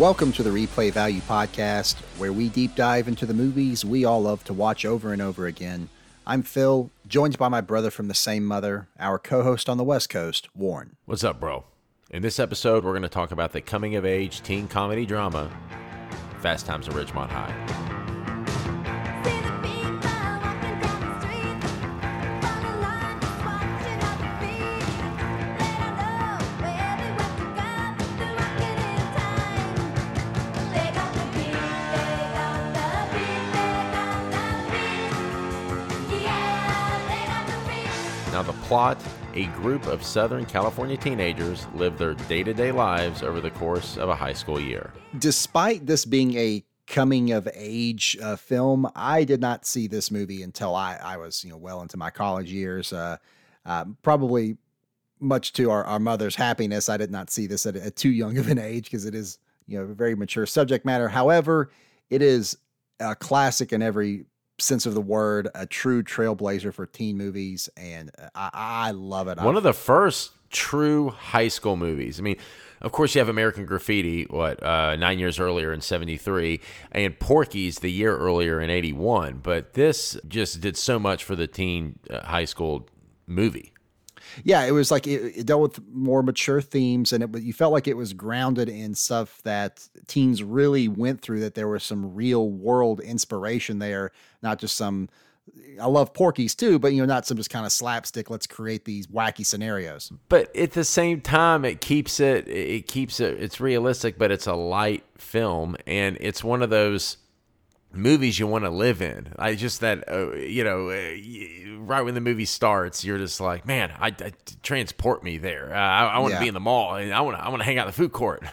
Welcome to the Replay Value Podcast, where we deep dive into the movies we all love to watch over and over again. I'm Phil, joined by my brother from the same mother, our co-host on the West Coast, Warren. What's up, bro? In this episode, we're going to talk about the coming-of-age teen comedy drama, Fast Times at Ridgemont High. Now, the plot, a group of Southern California teenagers live their day-to-day lives over the course of a high school year. Despite this being a coming-of-age film, I did not see this movie until I was, well into my college years. Probably much to our mother's happiness, I did not see this at too young of an age because it is, a very mature subject matter. However, it is a classic in every sense of the word, a true trailblazer for teen movies, and I love it. One of the first true high school movies. I mean, of course, you have American Graffiti, 9 years earlier in 73, and Porky's the year earlier in 81, but this just did so much for the teen high school movie. Yeah, it was like it dealt with more mature themes, and you felt like it was grounded in stuff that teens really went through, that there was some real world inspiration there, not just some, I love Porky's too, but not some just kind of slapstick, let's create these wacky scenarios. But at the same time, it's realistic, but it's a light film, and it's one of those movies you want to live in. I just right when the movie starts, you're just like, man, I transport me there. I want to be in the mall, and I want to hang out in the food court.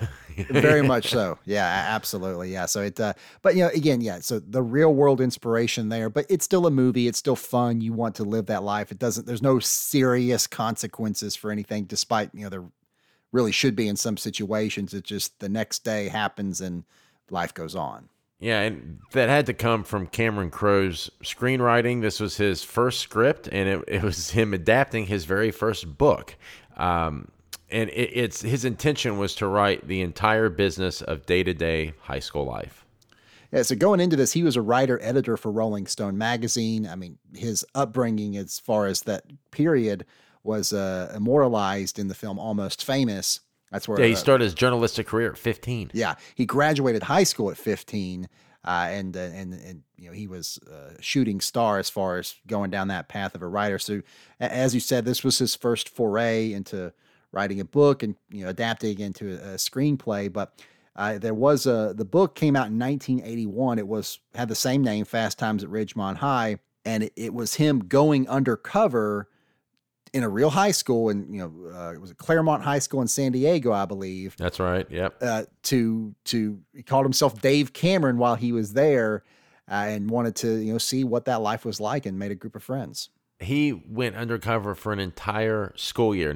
Very much so. Yeah, absolutely. Yeah. So it, but again, yeah. So the real world inspiration there, but it's still a movie. It's still fun. You want to live that life. There's no serious consequences for anything, despite, there really should be in some situations. It's just the next day happens and life goes on. Yeah, and that had to come from Cameron Crowe's screenwriting. This was his first script, and it was him adapting his very first book. And it's his intention was to write the entire business of day-to-day high school life. Yeah, so going into this, he was a writer-editor for Rolling Stone magazine. I mean, his upbringing as far as that period was immortalized in the film Almost Famous. That's where he started his journalistic career at 15. Yeah, he graduated high school at 15, and he was a shooting star as far as going down that path of a writer. So, as you said, this was his first foray into writing a book and adapting into a screenplay. But there was the book came out in 1981. It had the same name, Fast Times at Ridgemont High, and it was him going undercover in a real high school, and it was a Claremont High School in San Diego, I believe. That's right. Yep. He called himself Dave Cameron while he was there, and wanted to see what that life was like, and made a group of friends. He went undercover for an entire school year,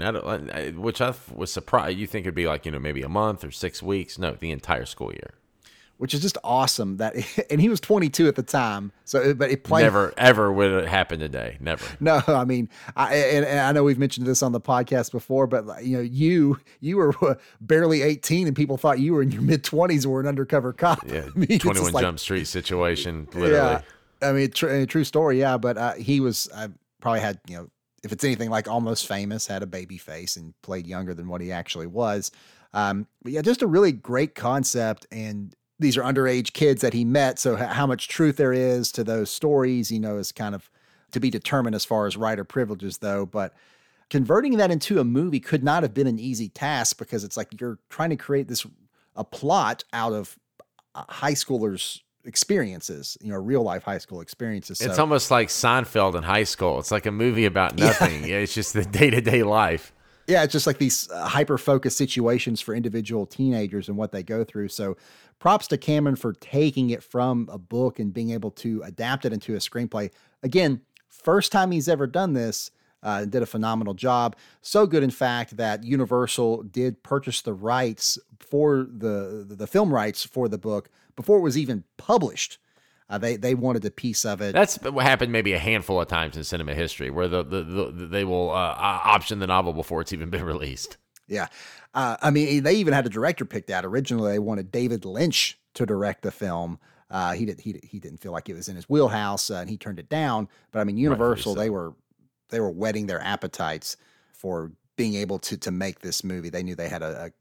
which I was surprised. You think it'd be like maybe a month or 6 weeks? No, the entire school year. Which is just awesome. And he was 22 at the time. So, but it played. Never, ever would it happen today. Never. No, I mean, and I know we've mentioned this on the podcast before, but you were barely 18, and people thought you were in your mid-20s or an undercover cop. Yeah, I mean, 21 Jump Street situation, literally. Yeah, I mean, true story. Yeah, but he was. I probably had if it's anything like Almost Famous, had a baby face and played younger than what he actually was. But yeah, just a really great concept. And these are underage kids that he met. So how much truth there is to those stories, is kind of to be determined as far as writer privileges though, but converting that into a movie could not have been an easy task, because it's like, you're trying to create a plot out of high schoolers' experiences, real life high school experiences. So, it's almost like Seinfeld in high school. It's like a movie about nothing. Yeah, it's just the day-to-day life. Yeah, it's just like these hyper-focused situations for individual teenagers and what they go through. So props to Cameron for taking it from a book and being able to adapt it into a screenplay. Again, first time he's ever done this, did a phenomenal job. So good, in fact, that Universal did purchase the rights for the film rights for the book before it was even published. They wanted a piece of it. That's what happened maybe a handful of times in cinema history, where they will option the novel before it's even been released. Yeah. I mean, they even had a director picked out. Originally, they wanted David Lynch to direct the film. He didn't feel like it was in his wheelhouse, and he turned it down. But I mean, Universal, they were whetting their appetites for being able to make this movie. They knew they had a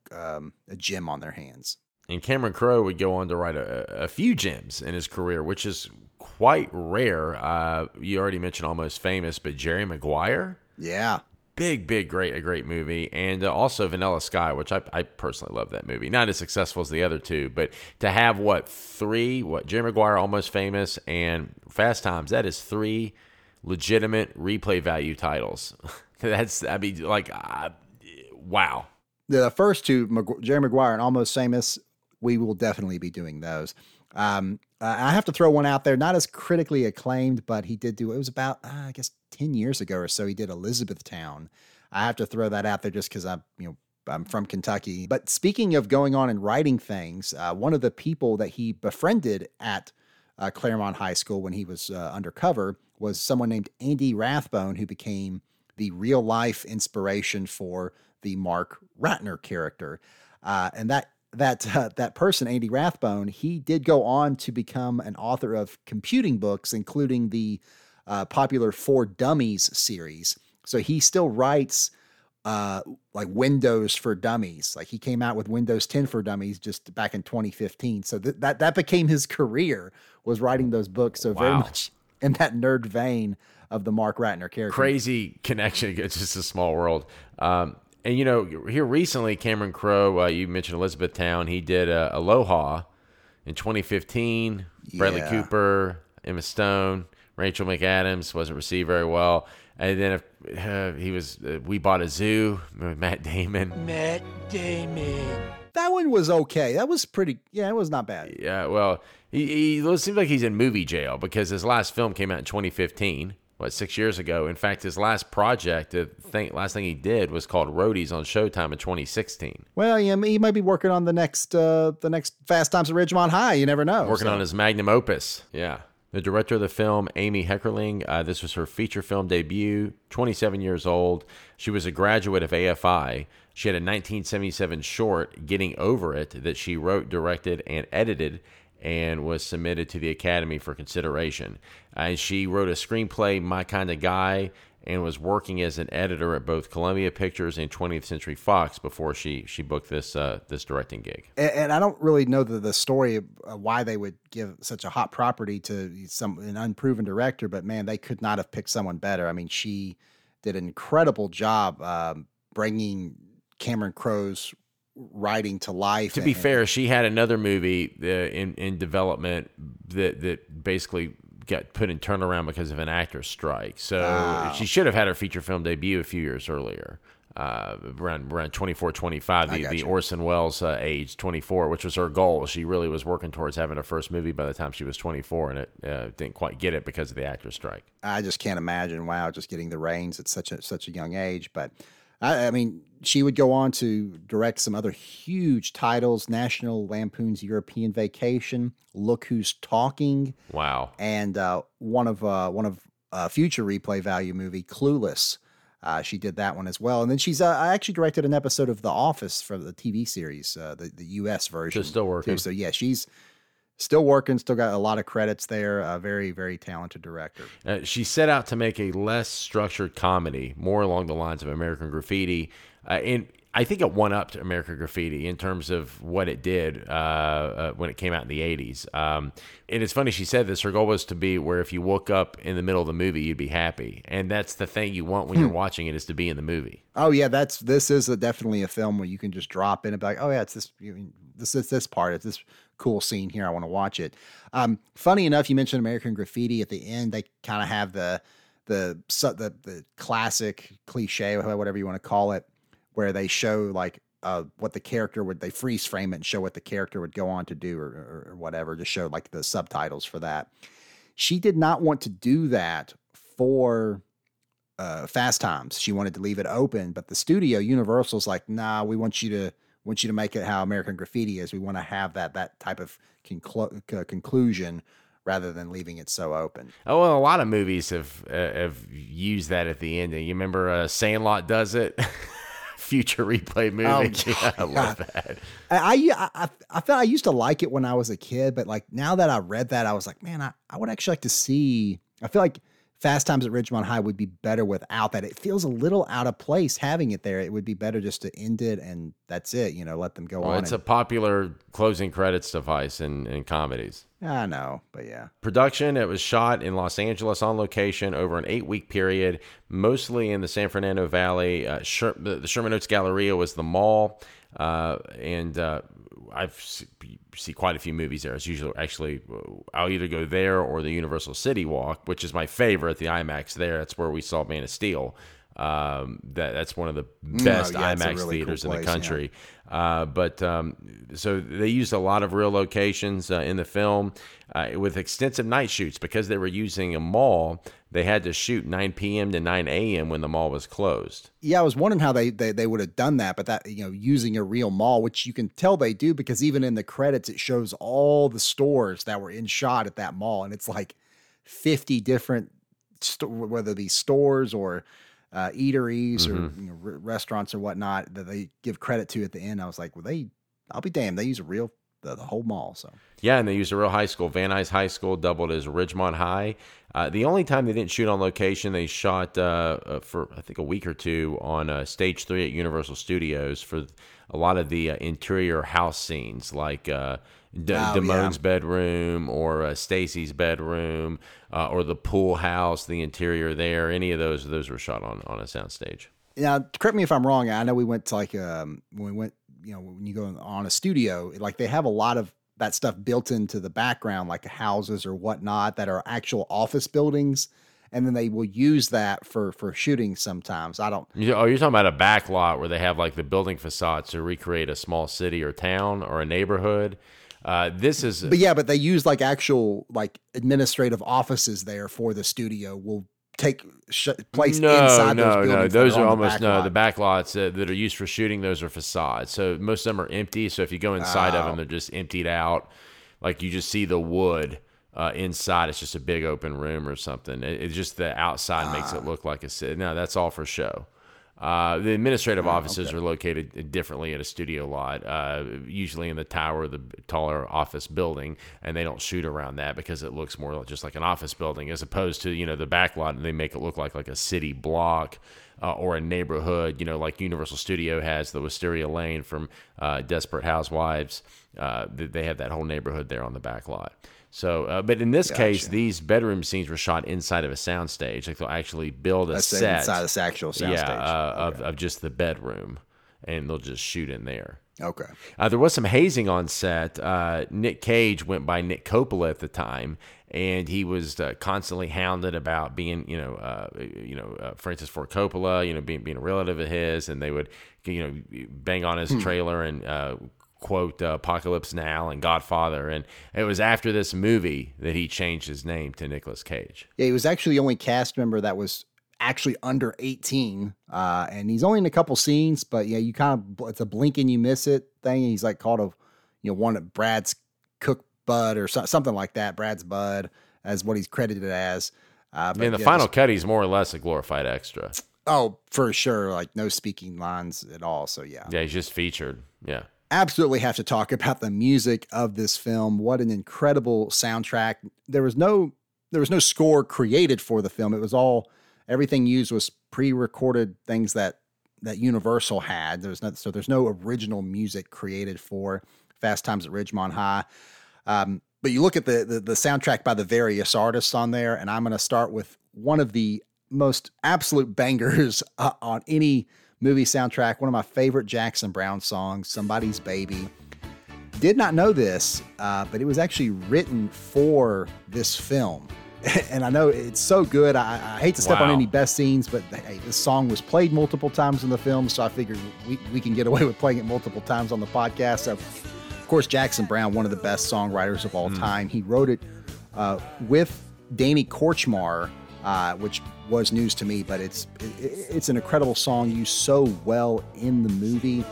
gem on their hands. And Cameron Crowe would go on to write a few gems in his career, which is quite rare. You already mentioned Almost Famous, but Jerry Maguire? Yeah. Great movie. And also Vanilla Sky, which I personally love that movie. Not as successful as the other two, but to have, Jerry Maguire, Almost Famous, and Fast Times, that is three legitimate replay value titles. Wow. The first two, Jerry Maguire and Almost Famous, we will definitely be doing those. I have to throw one out there, not as critically acclaimed, but he did do, it was about, 10 years ago or so, he did Elizabethtown. I have to throw that out there just because I'm from Kentucky. But speaking of going on and writing things, one of the people that he befriended at Claremont High School when he was undercover was someone named Andy Rathbone, who became the real life inspiration for the Mark Ratner character. And that person, Andy Rathbone, he did go on to become an author of computing books, including the popular For Dummies series. So he still writes Windows for Dummies. Like, he came out with Windows 10 for Dummies just back in 2015. So that became his career, was writing those books. So very much in that nerd vein of the Mark Ratner character. Crazy connection. It's just a small world. And, here recently, Cameron Crowe, you mentioned Elizabethtown. He did Aloha in 2015. Yeah. Bradley Cooper, Emma Stone, Rachel McAdams, wasn't received very well. And then he was We Bought a Zoo, Matt Damon. That one was okay. That was pretty, it was not bad. Yeah, well, he seems like he's in movie jail because his last film came out in 2015. 6 years ago. In fact, his last project, last thing he did was called Roadies on Showtime in 2016. Well, yeah, he might be working on the next Fast Times at Ridgemont High. You never know. Working on his magnum opus. Yeah. The director of the film, Amy Heckerling, this was her feature film debut, 27 years old. She was a graduate of AFI. She had a 1977 short, Getting Over It, that she wrote, directed, and edited, and was submitted to the Academy for consideration. And she wrote a screenplay, My Kind of Guy, and was working as an editor at both Columbia Pictures and 20th Century Fox before she booked this directing gig. And I don't really know the story of why they would give such a hot property to an unproven director, but man, they could not have picked someone better. I mean, she did an incredible job bringing Cameron Crowe's writing to life. To be fair, she had another movie in development that basically got put in turnaround because of an actor's strike. So she should have had her feature film debut a few years earlier, around 24, 25, the Orson Welles age, 24, which was her goal. She really was working towards having her first movie by the time she was 24, and it didn't quite get it because of the actor's strike. I just can't imagine. Wow, just getting the reins at such a young age, but. I mean, she would go on to direct some other huge titles, National Lampoon's European Vacation, Look Who's Talking. Wow. And one of future replay value movie, Clueless. She did that one as well. And then she's actually directed an episode of The Office for the TV series, the U.S. version. She's still working. So, yeah, she's still working, still got a lot of credits there. A very, very talented director. She set out to make a less structured comedy, more along the lines of American Graffiti. And I think it one-upped American Graffiti in terms of what it did when it came out in the 80s. And it's funny, she said this. Her goal was to be where if you woke up in the middle of the movie, you'd be happy. And that's the thing you want when you're watching it, is to be in the movie. Oh, yeah, this is definitely a film where you can just drop in and be like, oh, yeah, it's this. This part. It's this cool scene here. I want to watch it. Funny enough, you mentioned American Graffiti. At the end, they kind of have the classic cliche, whatever you want to call it, where they show like what the character would. They freeze frame it and show what the character would go on to do or whatever. Just show like the subtitles for that. She did not want to do that for Fast Times. She wanted to leave it open, but the studio, Universal's like, nah, we want you to make it how American Graffiti is. We want to have that type of conclusion rather than leaving it so open. Oh, well, a lot of movies have used that at the ending. You remember Sandlot does it? future replay movie. Oh, yeah, I love that. I felt I used to like it when I was a kid, but like now that I read that, I was like, man, I would actually like to see. I feel like Fast Times at Ridgemont High would be better without that. It feels a little out of place having it there. It would be better just to end it and that's it. You know, let them go on. It's a popular closing credits device in comedies. I know, but yeah. Production, it was shot in Los Angeles on location over an 8-week period, mostly in the San Fernando Valley. The Sherman Oaks Galleria was the mall. And I've seen quite a few movies there. It's usually actually, I'll either go there or the Universal City Walk, which is my favorite, the IMAX there. That's where we saw Man of Steel. That's one of the best IMAX really theaters cool place, in the country. Yeah. So they used a lot of real locations in the film with extensive night shoots because they were using a mall. They had to shoot 9 p.m. to 9 a.m. when the mall was closed. Yeah, I was wondering how they would have done that, but that, you know, using a real mall, which you can tell they do because even in the credits, it shows all the stores that were in shot at that mall. And it's like 50 different whether these stores or eateries or restaurants or whatnot that they give credit to at the end. I was like, well, I'll be damned. They use a real, the whole mall. So yeah. And they used a real high school. Van Nuys High School doubled as Ridgemont High. The only time they didn't shoot on location, they shot for, I think, a week or two on stage 3 at Universal Studios for a lot of the interior house scenes, like Damone's bedroom or Stacy's bedroom or the pool house, the interior there. Any of those were shot on a soundstage. Now, correct me if I'm wrong. I know we went to like when we went, you know, when you go on a studio, like they have a lot of that stuff built into the background, like houses or whatnot that are actual office buildings. And then they will use that for shooting sometimes. You're talking about a back lot where they have like the building facades to recreate a small city or town or a neighborhood. But they use like actual like administrative offices there for the studio will take place inside those buildings. The back lots that are used for shooting, those are facades. So most of them are empty. So if you go inside of them, they're just emptied out. Like you just see the wood inside. It's just a big open room or something. It's just the outside makes it look like a city. No, that's all for show. The administrative offices are located differently at a studio lot, usually in the tower of the taller office building, and they don't shoot around that because it looks more just like an office building as opposed to, you know, the back lot, and they make it look like a city block or a neighborhood, you know, like Universal Studio has the Wisteria Lane from Desperate Housewives. They have that whole neighborhood there on the back lot. So, but in this case, these bedroom scenes were shot inside of a soundstage. Like they'll actually build a set inside this actual soundstage of just the bedroom, and they'll just shoot in there. Okay. There was some hazing on set. Nick Cage went by Nick Coppola at the time, and he was constantly hounded about being, Francis Ford Coppola, you know, being a relative of his, and they would, you know, bang on his trailer and quote Apocalypse Now and Godfather, and it was after this movie that he changed his name to Nicolas Cage. Yeah, he was actually the only cast member that was actually under 18, and he's only in a couple scenes, but yeah, you kind of, it's a blink and you miss it thing. He's like called a, you know, one of Brad's cook bud or something like that. Brad's bud as what he's credited as. In the final cut, he's more or less a glorified extra. Oh, for sure, like no speaking lines at all. So yeah, he's just featured. Yeah. Absolutely have to talk about the music of this film. What an incredible soundtrack. There was no score created for the film. It was all, everything used was pre-recorded things that Universal had. There's no original music created for Fast Times at Ridgemont High. But you look at the soundtrack by the various artists on there, and I'm going to start with one of the most absolute bangers on any movie soundtrack, one of my favorite Jackson Browne songs, Somebody's Baby. Did not know this, but it was actually written for this film. And I know it's so good. I hate to step on any best scenes, but hey, this song was played multiple times in the film, so I figured we can get away with playing it multiple times on the podcast. So, of course, Jackson Browne, one of the best songwriters of all time. He wrote it with Danny Kortchmar, which was news to me, but it's an incredible song used so well in the movie.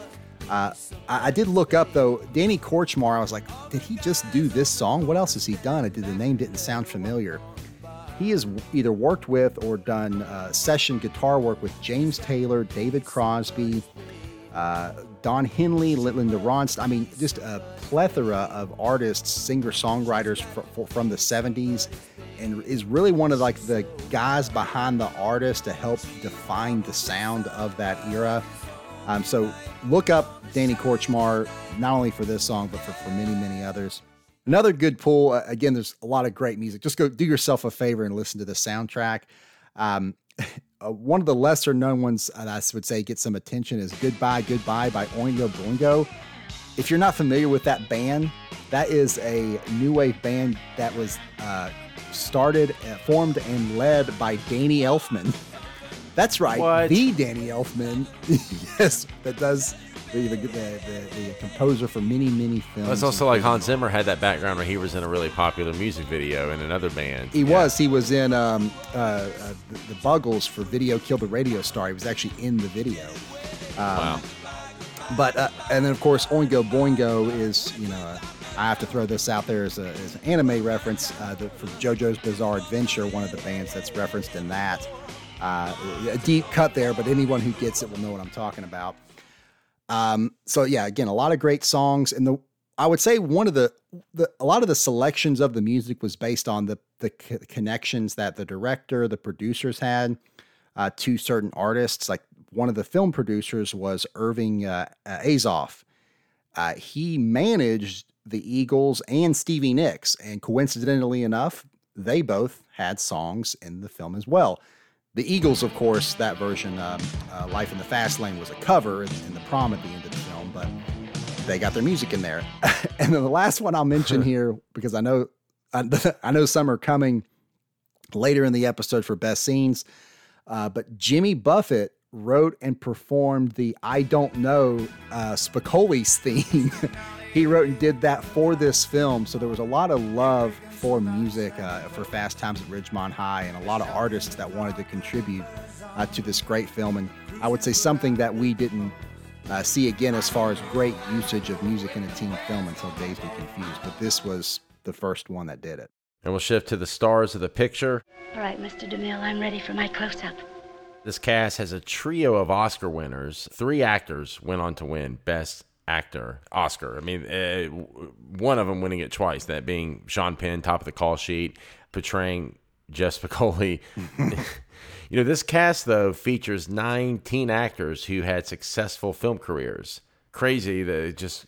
I did look up though, Danny Kortchmar. I was like, did he just do this song? What else has he done? The name didn't sound familiar. He has either worked with or done session guitar work with James Taylor, David Crosby, Don Henley, Linda Ronstadt. I mean, just a plethora of artists, singer-songwriters from the 70s, and is really one of like the guys behind the artist to help define the sound of that era. So look up Danny Kortchmar, not only for this song, but for many, many others. Another good pull. Again, there's a lot of great music. Just go do yourself a favor and listen to the soundtrack. One of the lesser known ones that I would say gets some attention is Goodbye, Goodbye by Oingo Boingo. If you're not familiar with that band, that is a new wave band that was formed and led by Danny Elfman. That's right, what? The Danny Elfman. Yes, that does. The composer for many, many films. That's also like Hans Zimmer had that background where he was in a really popular music video in another band. He was in the Buggles for Video Killed the Radio Star. He was actually in the video. Wow. But and then of course Oingo Boingo is, I have to throw this out there as an anime reference for JoJo's Bizarre Adventure, one of the bands that's referenced in that. A deep cut there, but anyone who gets it will know what I'm talking about. So yeah, again, a lot of great songs, and I would say one of a lot of the selections of the music was based on the connections that the director, the producers had to certain artists. Like one of the film producers was Irving Azoff. He managed the Eagles and Stevie Nicks, and coincidentally enough, they both had songs in the film as well. The Eagles, of course, that version, Life in the Fast Lane, was a cover in the prom at the end of the film, but they got their music in there. And then the last one I'll mention here, because I know some are coming later in the episode for best scenes, but Jimmy Buffett wrote and performed the I Don't Know Spicoli's theme. He wrote and did that for this film, so there was a lot of love for music for Fast Times at Ridgemont High, and a lot of artists that wanted to contribute to this great film. And I would say something that we didn't see again as far as great usage of music in a teen film until Dazed and Confused, but this was the first one that did it. And we'll shift to the stars of the picture. All right, Mr. DeMille, I'm ready for my close-up. This cast has a trio of Oscar winners. 3 actors went on to win Best Actor Oscar. I mean, one of them winning it twice, that being Sean Penn, top of the call sheet, portraying Jess Spicoli. This cast, though, features 9 teen actors who had successful film careers. Crazy, just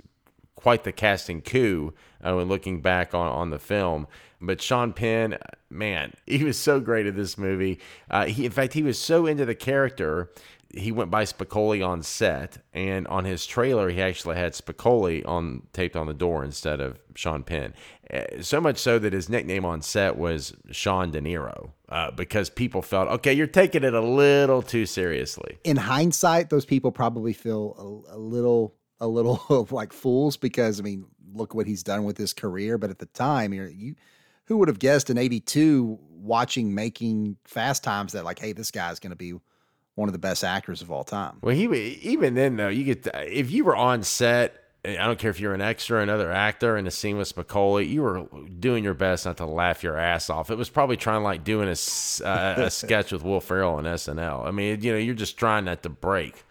quite the casting coup when looking back on the film. But Sean Penn, man, he was so great at this movie. He was so into the character. He went by Spicoli on set, and on his trailer, he actually had Spicoli taped on the door instead of Sean Penn. So much so that his nickname on set was Sean De Niro, because people felt, okay, you're taking it a little too seriously. In hindsight, those people probably feel a little of like fools, because I mean, look what he's done with his career. But at the time, who would have guessed in '82, watching Making Fast Times, that like, hey, this guy's going to be one of the best actors of all time. Well, even then, though, if you were on set, I don't care if you're an extra, another actor in a scene with Spicoli, you were doing your best not to laugh your ass off. It was probably trying like doing a sketch with Will Ferrell on SNL. I mean, you're just trying not to break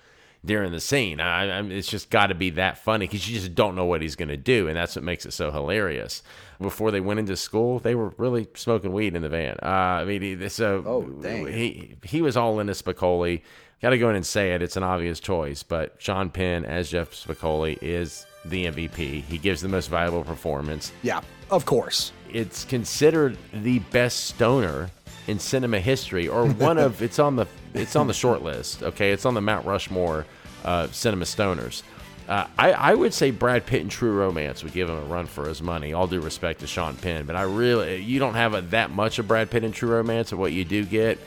during the scene. It's just got to be that funny, because you just don't know what he's going to do, and that's what makes it so hilarious. Before they went into school, they were really smoking weed in the van. He was all into Spicoli. Got to go in and say it. It's an obvious choice, but Sean Penn as Jeff Spicoli is the MVP. He gives the most valuable performance. Yeah, of course. It's considered the best stoner in cinema history, or one of it's on the short list. Okay, it's on the Mount Rushmore cinema stoners. I would say Brad Pitt in True Romance would give him a run for his money. All due respect to Sean Penn, but you don't have that much of Brad Pitt in True Romance, and what you do get,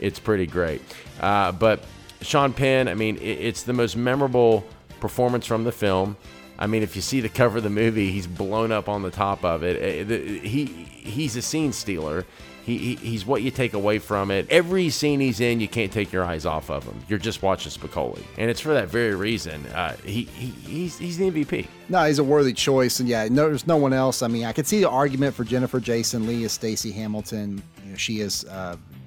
it's pretty great. But Sean Penn, I mean, it's the most memorable performance from the film. I mean, if you see the cover of the movie, he's blown up on the top of it. He's a scene stealer. He's what you take away from it. Every scene he's in, you can't take your eyes off of him. You're just watching Spicoli, and it's for that very reason. He's the MVP. No, he's a worthy choice, and yeah, no, there's no one else. I mean, I could see the argument for Jennifer Jason Leigh as Stacey Hamilton. She is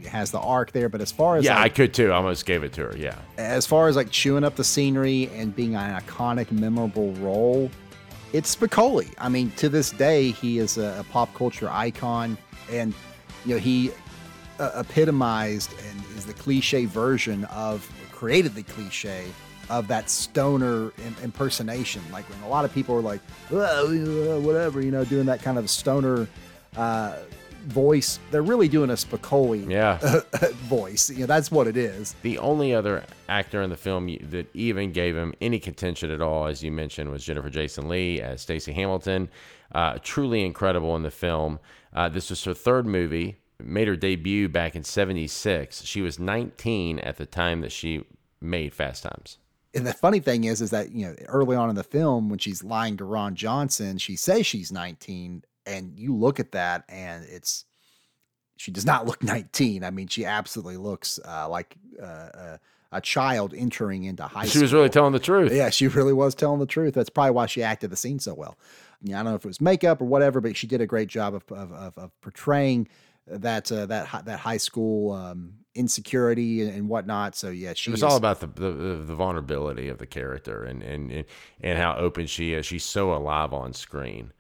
has the arc there, but as far as I could too. I almost gave it to her. Yeah. As far as like chewing up the scenery and being an iconic, memorable role, it's Spicoli. I mean, to this day, he is a pop culture icon, and you know he epitomized and is the cliche version of created the cliche of that stoner impersonation. Like when a lot of people are like, oh, whatever, you know, doing that kind of stoner voice, they're really doing a Spicoli voice. You know, that's what it is. The only other actor in the film that even gave him any contention at all, as you mentioned, was Jennifer Jason Leigh as Stacey Hamilton. Truly incredible in the film. This was her third movie. Made her debut back in 1976. She was 19 at the time that she made Fast Times. And the funny thing is that, you know, early on in the film, when she's lying to Ron Johnson, she says she's 19, and you look at that and she does not look 19. I mean, she absolutely looks like a child entering into high school. She was really telling the truth. Yeah, she really was telling the truth. That's probably why she acted the scene so well. You know, I don't know if it was makeup or whatever, but she did a great job of portraying that high school insecurity and whatnot. So yeah, she was all about the vulnerability of the character and how open she is. She's so alive on screen.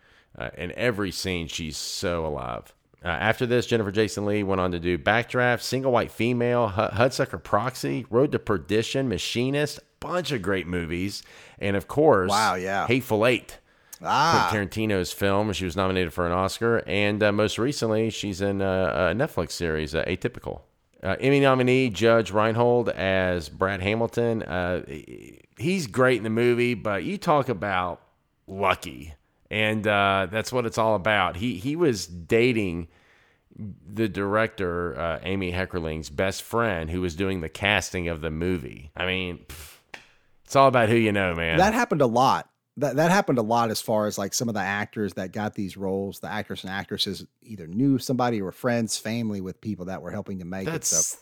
In every scene, she's so alive. After this, Jennifer Jason Leigh went on to do Backdraft, Single White Female, Hudsucker Proxy, Road to Perdition, Machinist, bunch of great movies, and of course, Hateful Eight. Tarantino's film. She was nominated for an Oscar, and most recently, she's in a Netflix series, Atypical. Emmy nominee Judge Reinhold as Brad Hamilton. He's great in the movie, but you talk about lucky, and that's what it's all about. He was dating the director, Amy Heckerling's best friend, who was doing the casting of the movie. I mean, it's all about who you know, man. That happened a lot. That happened a lot as far as like some of the actors that got these roles, the actors and actresses either knew somebody or were friends, family with people that were helping to make it.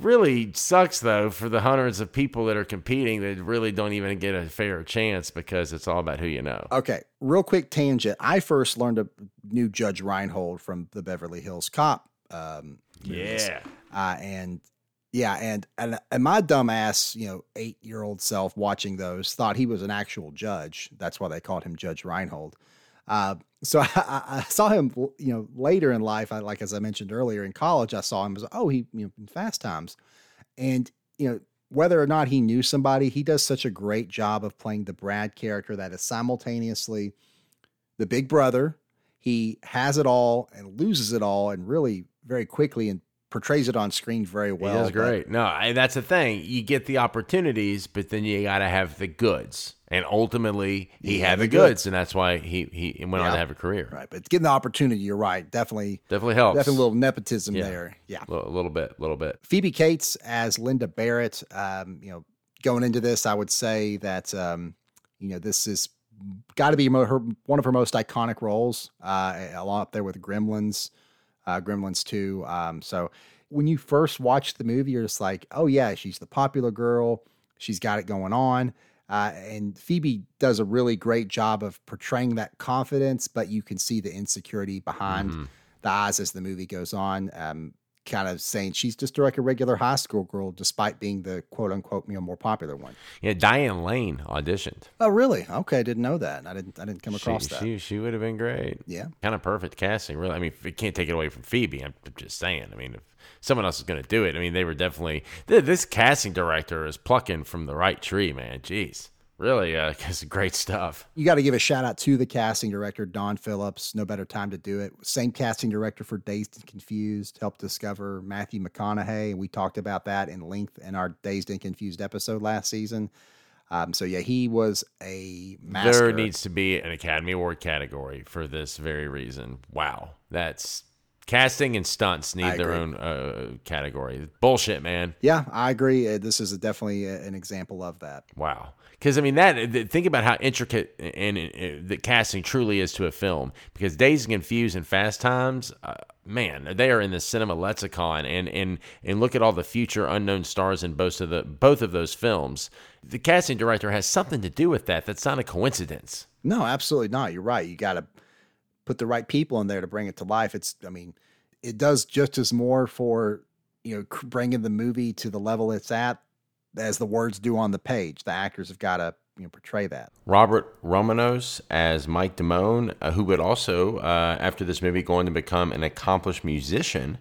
Really sucks, though, for the hundreds of people that are competing that really don't even get a fair chance because it's all about who you know. Okay, real quick tangent. I first learned a new Judge Reinhold from the Beverly Hills Cop movies. And my dumbass, you know, 8-year-old self watching those thought he was an actual judge. That's why they called him Judge Reinhold. So I saw him, you know, later in life. As I mentioned earlier, in college, I saw him as, in Fast Times. And, you know, whether or not he knew somebody, he does such a great job of playing the Brad character that is simultaneously the big brother. He has it all and loses it all, and really very quickly and portrays it on screen very well. It is great. That's the thing. You get the opportunities, but then you got to have the goods. And ultimately, he had the goods, and that's why he went on to have a career. Right, but getting the opportunity, you're right. Definitely helps. Definitely a little nepotism there. Yeah, a little bit. Phoebe Cates as Linda Barrett. You know, going into this, I would say that you know, this is got to be one of her most iconic roles. A lot up there with Gremlins. Gremlins 2. So when you first watch the movie, you're just like, oh yeah, she's the popular girl. She's got it going on. And Phoebe does a really great job of portraying that confidence, but you can see the insecurity behind the eyes as the movie goes on. Kind of saying she's just like a regular high school girl, despite being the quote unquote, you know, more popular one. Yeah, Diane Lane auditioned. Oh, really? Okay, I didn't know that. I didn't come across that. She would have been great. Yeah, kind of perfect casting. Really, I mean, you can't take it away from Phoebe. I'm just saying. I mean, if someone else is going to do it, I mean, they were definitely. This casting director is plucking from the right tree, man. Jeez. Really, it's great stuff. You got to give a shout out to the casting director, Don Phillips. No better time to do it. Same casting director for Dazed and Confused, helped discover Matthew McConaughey. We talked about that in length in our Dazed and Confused episode last season. So yeah, he was a master. There needs to be an Academy Award category for this very reason. Wow, that's casting and stunts need their own category. Bullshit, man. Yeah, I agree. This is definitely an example of that. Wow. Because, I mean, think about how intricate and the casting truly is to a film. Because Dazed and Confused and Fast Times, man, they are in the cinema lexicon. And look at all the future unknown stars in both of those films. The casting director has something to do with that. That's not a coincidence. No, absolutely not. You're right. You got to put the right people in there to bring it to life. It does just as more for you know, bringing the movie to the level it's at as the words do on the page. The actors have got to, you know, portray that. Robert Romanos as Mike Damone, who would also, after this movie, go on to become an accomplished musician,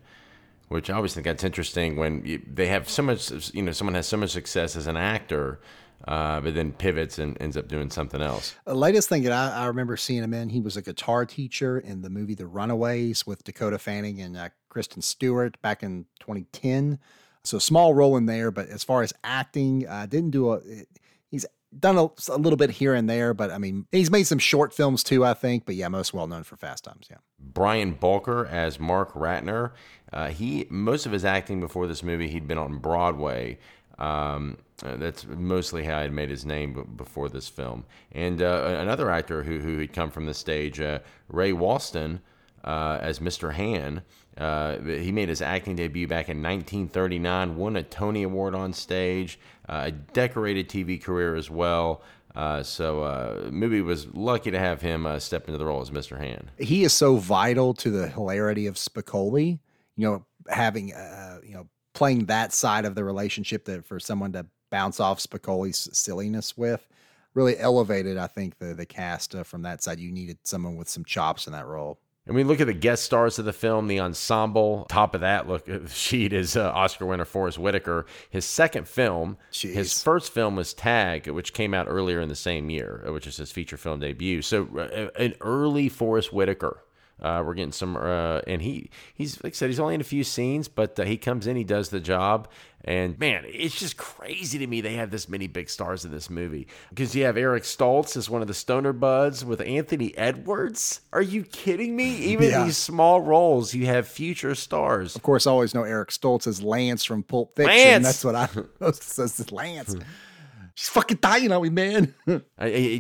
which I always think that's interesting when they have so much, you know, someone has so much success as an actor, but then pivots and ends up doing something else. The latest thing that I remember seeing him in, he was a guitar teacher in the movie The Runaways with Dakota Fanning and Kristen Stewart back in 2010. So small role in there, but as far as acting, he's done a little bit here and there, but I mean, he's made some short films too, I think, but yeah, most well known for Fast Times. Yeah. Brian Balker as Mark Ratner. Most of his acting before this movie, he'd been on Broadway. That's mostly how I'd made his name before this film. And another actor who had come from the stage, Ray Walston, as Mr. Han. He made his acting debut back in 1939, won a Tony Award on stage, a decorated TV career as well. Movie was lucky to have him step into the role as Mr. Han. He is so vital to the hilarity of Spicoli, you know, having, playing that side of the relationship that for someone to bounce off Spicoli's silliness with really elevated, I think, the cast from that side. You needed someone with some chops in that role. And we look at the guest stars of the film, the ensemble. Top of that sheet is Oscar winner Forrest Whitaker. His second film, Jeez. His first film was Tag, which came out earlier in the same year, which is his feature film debut. So an early Forrest Whitaker. We're getting some, and he's like I said, he's only in a few scenes, but he comes in, he does the job, and man, it's just crazy to me they have this many big stars in this movie. Because you have Eric Stoltz as one of the stoner buds with Anthony Edwards. Are you kidding me? Even these small roles, you have future stars. Of course, I always know Eric Stoltz as Lance from Pulp Fiction. Lance! That's what I says Lance. She's fucking dying on me, man.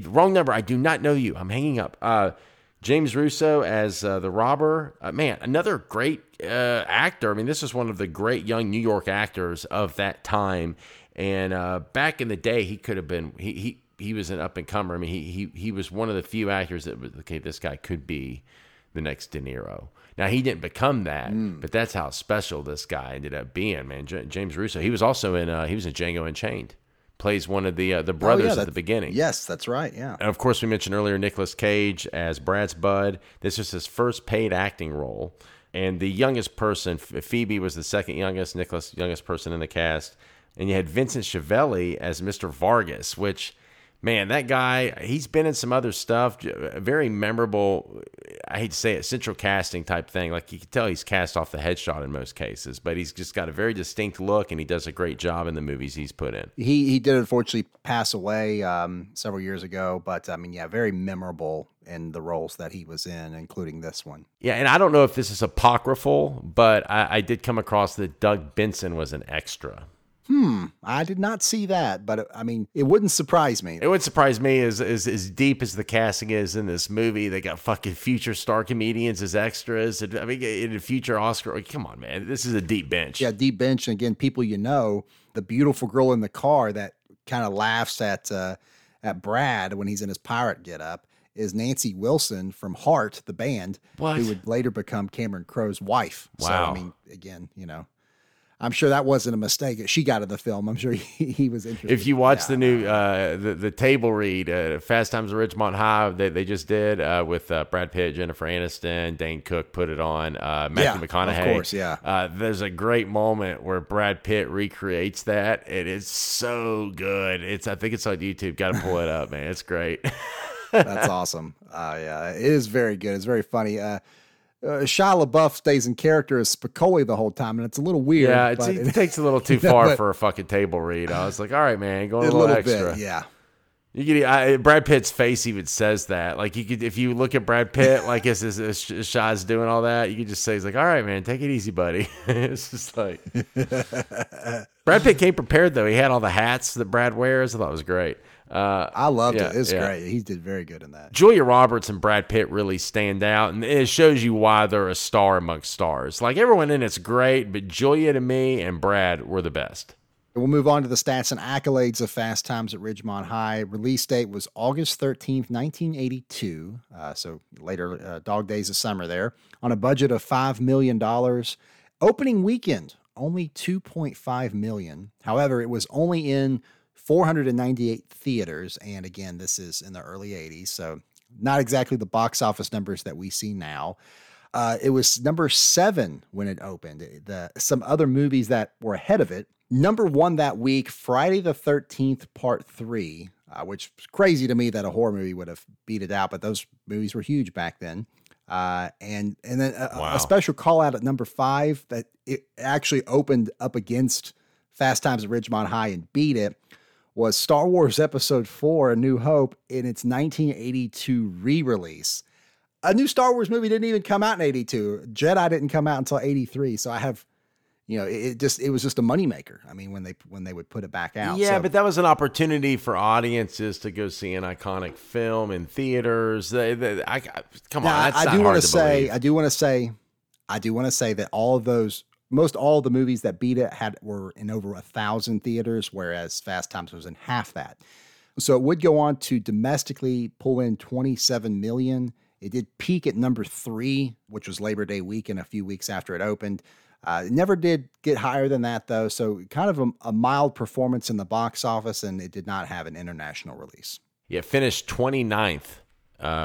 Wrong number. I do not know you. I'm hanging up. James Russo as the robber. Man, another great actor. I mean, this is one of the great young New York actors of that time. And back in the day, he could have been, he was an up-and-comer. I mean, he was one of the few actors that was, okay, this guy could be the next De Niro. Now, he didn't become that, but that's how special this guy ended up being, man. James Russo, he was also in, Django Unchained. Plays one of the brothers at the beginning. Yes, that's right, yeah. And of course, we mentioned earlier Nicolas Cage as Brad's bud. This was his first paid acting role. And the youngest person, Phoebe was the second youngest, Nicholas, youngest person in the cast. And you had Vincent Schiavelli as Mr. Vargas, which, man, that guy, he's been in some other stuff. Very memorable, I hate to say it, central casting type thing. Like, you can tell he's cast off the headshot in most cases, but he's just got a very distinct look, and he does a great job in the movies he's put in. He did, unfortunately, pass away several years ago, but, I mean, yeah, very memorable in the roles that he was in, including this one. Yeah, and I don't know if this is apocryphal, but I did come across that Doug Benson was an extra. I did not see that, but I mean, it wouldn't surprise me. It would surprise me as deep as the casting is in this movie. They got fucking future star comedians as extras. I mean, in a future Oscar, come on, man, this is a deep bench. Yeah, deep bench. And again, people you know, the beautiful girl in the car that kind of laughs at Brad when he's in his pirate getup is Nancy Wilson from Heart, the band, who would later become Cameron Crowe's wife. Wow. So, I mean, again, you know. I'm sure that wasn't a mistake. She got in the film. I'm sure he was interested. If you watch the new the table read, Fast Times at Ridgemont High, they just did with Brad Pitt, Jennifer Aniston, Dane Cook put it on, Matthew McConaughey. Of course, yeah. There's a great moment where Brad Pitt recreates that, and it's so good. I think it's on YouTube. Got to pull it up, man. It's great. That's awesome. Yeah, it is very good. It's very funny. Shia LaBeouf stays in character as Spicoli the whole time, and it's a little weird. Yeah, it takes a little too far for a fucking table read. I was like, all right, man, go a little extra. Bit, yeah. Brad Pitt's face even says that. Like, you could, if you look at Brad Pitt, like as Shia's doing all that, you could just say, he's like, all right, man, take it easy, buddy. It's just like... Brad Pitt came prepared, though. He had all the hats that Brad wears. I thought it was great. I loved it. It's great. He did very good in that. Julia Roberts and Brad Pitt really stand out, and it shows you why they're a star amongst stars. Like, everyone in it's great, but Julia to me and Brad were the best. We'll move on to the stats and accolades of Fast Times at Ridgemont High. Release date was August 13th, 1982. So later, Dog Days of Summer there. On a budget of $5 million. Opening weekend only 2.5 million. However, it was only in 498 theaters. And again, this is in the early 80s. So not exactly the box office numbers that we see now. It was number 7 when it opened. Some other movies that were ahead of it. Number 1 that week, Friday the 13th, Part 3, which is crazy to me that a horror movie would have beat it out, but those movies were huge back then. And then a special call out at number 5 that it actually opened up against Fast Times at Ridgemont High and beat it was Star Wars Episode 4, A New Hope, in its 1982 re-release. A new Star Wars movie didn't even come out in 82. Jedi didn't come out until 83. So I have, it was just a moneymaker. I mean, when they would put it back out. Yeah, so. But that was an opportunity for audiences to go see an iconic film in theaters. I do want to say that all of those, most all of the movies that beat it were in over 1,000 theaters, whereas Fast Times was in half that. So it would go on to domestically pull in 27 million. It did peak at number 3, which was Labor Day weekend, a few weeks after it opened. It never did get higher than that, though, so kind of a mild performance in the box office, and it did not have an international release. Yeah, it finished 29th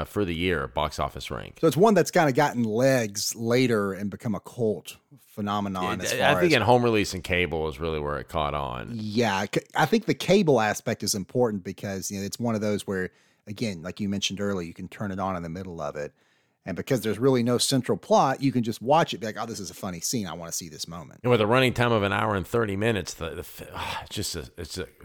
for the year, box office rank. So it's one that's kind of gotten legs later and become a cult phenomenon. I think in home release and cable is really where it caught on. Yeah, I think the cable aspect is important because it's one of those where, again, like you mentioned earlier, you can turn it on in the middle of it. And because there's really no central plot, you can just watch it, be like, oh, this is a funny scene. I want to see this moment. And with a running time of an hour and 30 minutes, the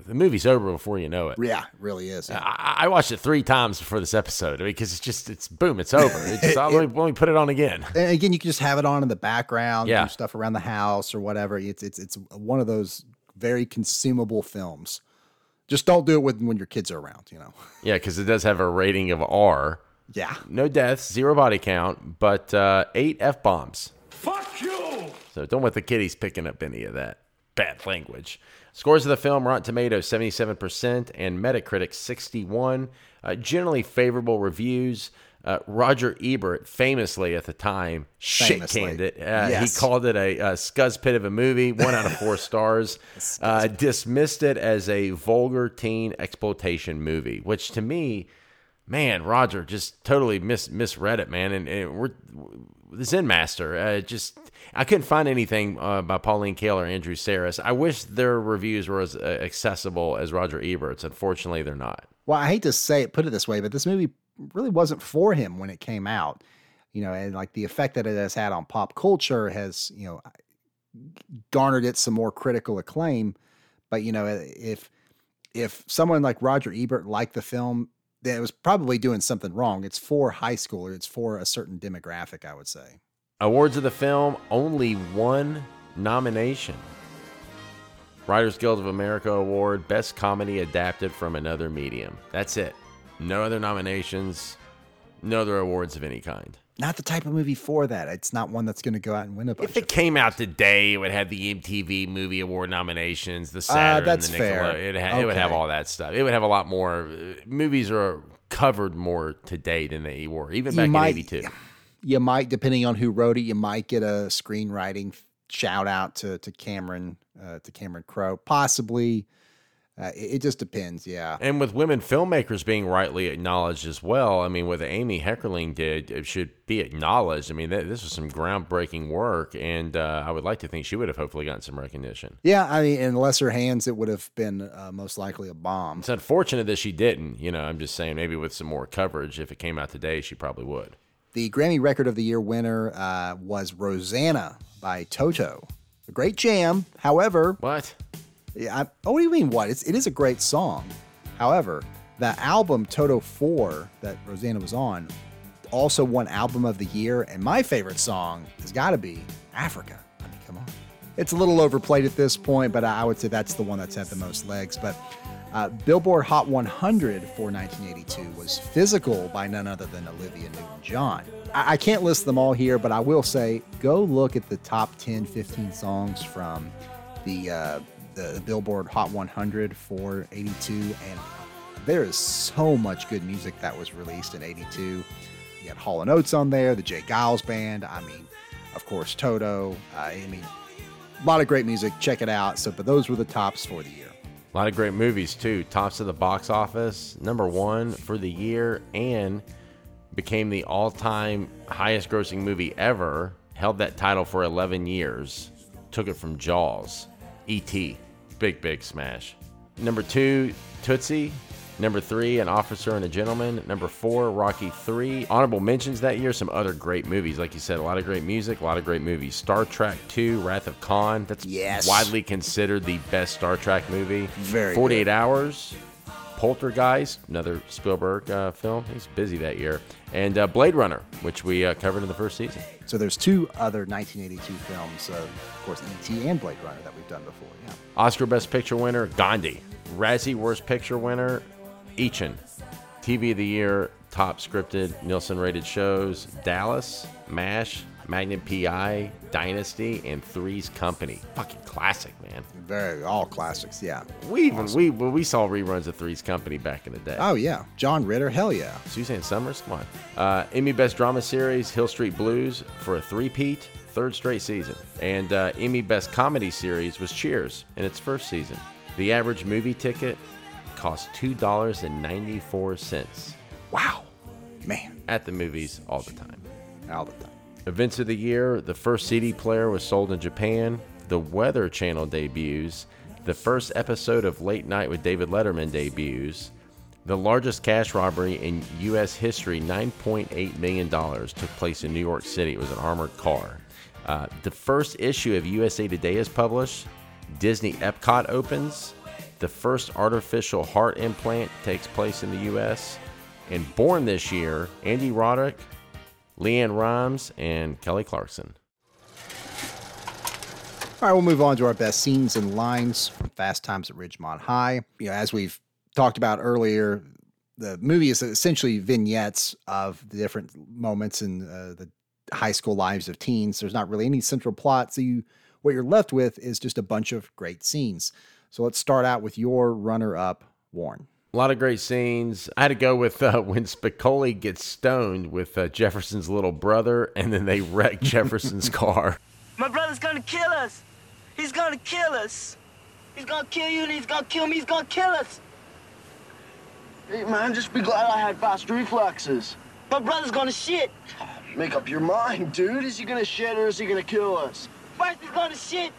movie's over before you know it. Yeah, it really is. Yeah. I watched it 3 times before this episode because it's over. Let me put it on again. And again, you can just have it on in the background, do stuff around the house or whatever. It's one of those very consumable films. Just don't do it when your kids are around, Yeah, because it does have a rating of R. Yeah. No deaths, 0 body count, but 8 F-bombs. Fuck you! So don't let the kiddies picking up any of that bad language. Scores of the film, Rotten Tomatoes, 77%, and Metacritic, 61. Generally favorable reviews. Roger Ebert famously at the time shit-canned it. Yes. He called it a scuzz pit of a movie, 1 out of 4 stars. Dismissed it as a vulgar teen exploitation movie, which to me, man, Roger just totally misread it, man. And the Zen Master, I couldn't find anything by Pauline Kael or Andrew Saris. I wish their reviews were as accessible as Roger Ebert's. Unfortunately, they're not. Well, I hate to say it, put it this way, but this movie really wasn't for him when it came out, and like the effect that it has had on pop culture has, garnered it some more critical acclaim. But, if someone like Roger Ebert liked the film, then it was probably doing something wrong. It's for high school, or it's for a certain demographic, I would say. Awards of the film, only 1 nomination. Writers Guild of America Award, Best Comedy Adapted from Another Medium. That's it. No other nominations, no other awards of any kind. Not the type of movie for that. It's not one that's going to go out and win a bunch. If it came out today, it would have the MTV Movie Award nominations, the Saturn, the Nickelodeon. It would have all that stuff. It would have a lot more. Movies are covered more today than they were, even back in 82. You might, depending on who wrote it, you might get a screenwriting shout out to Cameron Crowe, possibly. It just depends, yeah. And with women filmmakers being rightly acknowledged as well, I mean, what Amy Heckerling did, it should be acknowledged. I mean, this was some groundbreaking work, and I would like to think she would have hopefully gotten some recognition. Yeah, I mean, in lesser hands, it would have been most likely a bomb. It's unfortunate that she didn't. I'm just saying maybe with some more coverage, if it came out today, she probably would. The Grammy Record of the Year winner was Rosanna by Toto. A great jam, however... What? Yeah. What do you mean? What? It is a great song. However, the album Toto 4 that Rosanna was on also won Album of the Year, and my favorite song has got to be Africa. I mean, come on. It's a little overplayed at this point, but I would say that's the one that's had the most legs. But Billboard Hot 100 for 1982 was Physical by none other than Olivia Newton-John. I can't list them all here, but I will say go look at the top 10, 15 songs from the Billboard Hot 100 for 82, and there is so much good music that was released in 82. You had Hall & Oates on there, the Jay Giles Band, I mean, of course, Toto. I mean, A lot of great music. Check it out. So, but those were the tops for the year. A lot of great movies, too. Tops of the box office, number one for the year, and became the all-time highest-grossing movie ever. Held that title for 11 years. Took it from Jaws. E.T. Big, big smash. Number two, Tootsie. Number three, An Officer and a Gentleman. Number four, Rocky III. Honorable mentions that year, some other great movies. Like you said, a lot of great music, a lot of great movies. Star Trek II, Wrath of Khan. That's widely considered the best Star Trek movie. Very 48 good. Hours. Poltergeist, another Spielberg film. He's busy that year. And Blade Runner, which we covered in the first season. So there's two other 1982 films, of course, E.T. and Blade Runner that we've done before. Yeah. Oscar Best Picture winner, Gandhi. Razzie Worst Picture winner, Eachin. TV of the Year, Top Scripted, Nielsen Rated Shows, Dallas, MASH, Magnum P.I., Dynasty, and Three's Company. Fucking classic, man. Very, all classics, yeah. We saw reruns of Three's Company back in the day. Oh, yeah. John Ritter, hell yeah. Suzanne Summers, come on. Emmy Best Drama Series, Hill Street Blues for a three-peat, third straight season. And Emmy Best Comedy Series was Cheers in its first season. The average movie ticket cost $2.94. Wow. Man. At the movies all the time. All the time. Events of the year, the first CD player was sold in Japan, the Weather Channel debuts, the first episode of Late Night with David Letterman debuts, the largest cash robbery in U.S. history, $9.8 million, took place in New York City. It was an armored car. The first issue of USA Today is published, Disney Epcot opens, the first artificial heart implant takes place in the U.S., and born this year, Andy Roddick, Leanne Rimes, and Kelly Clarkson. All right, we'll move on to our best scenes and lines from Fast Times at Ridgemont High. You know, as we've talked about earlier, the movie is essentially vignettes of the different moments in the high school lives of teens. There's not really any central plot, so what you're left with is just a bunch of great scenes. So let's start out with your runner-up, Warren. A lot of great scenes. I had to go with when Spicoli gets stoned with Jefferson's little brother, and then they wreck Jefferson's car. My brother's gonna kill us. He's gonna kill us. He's gonna kill you, and he's gonna kill me. He's gonna kill us. Hey, man, just be glad I had fast reflexes. My brother's gonna shit. Make up your mind, dude. Is he gonna shit, or is he gonna kill us? First he's gonna shit,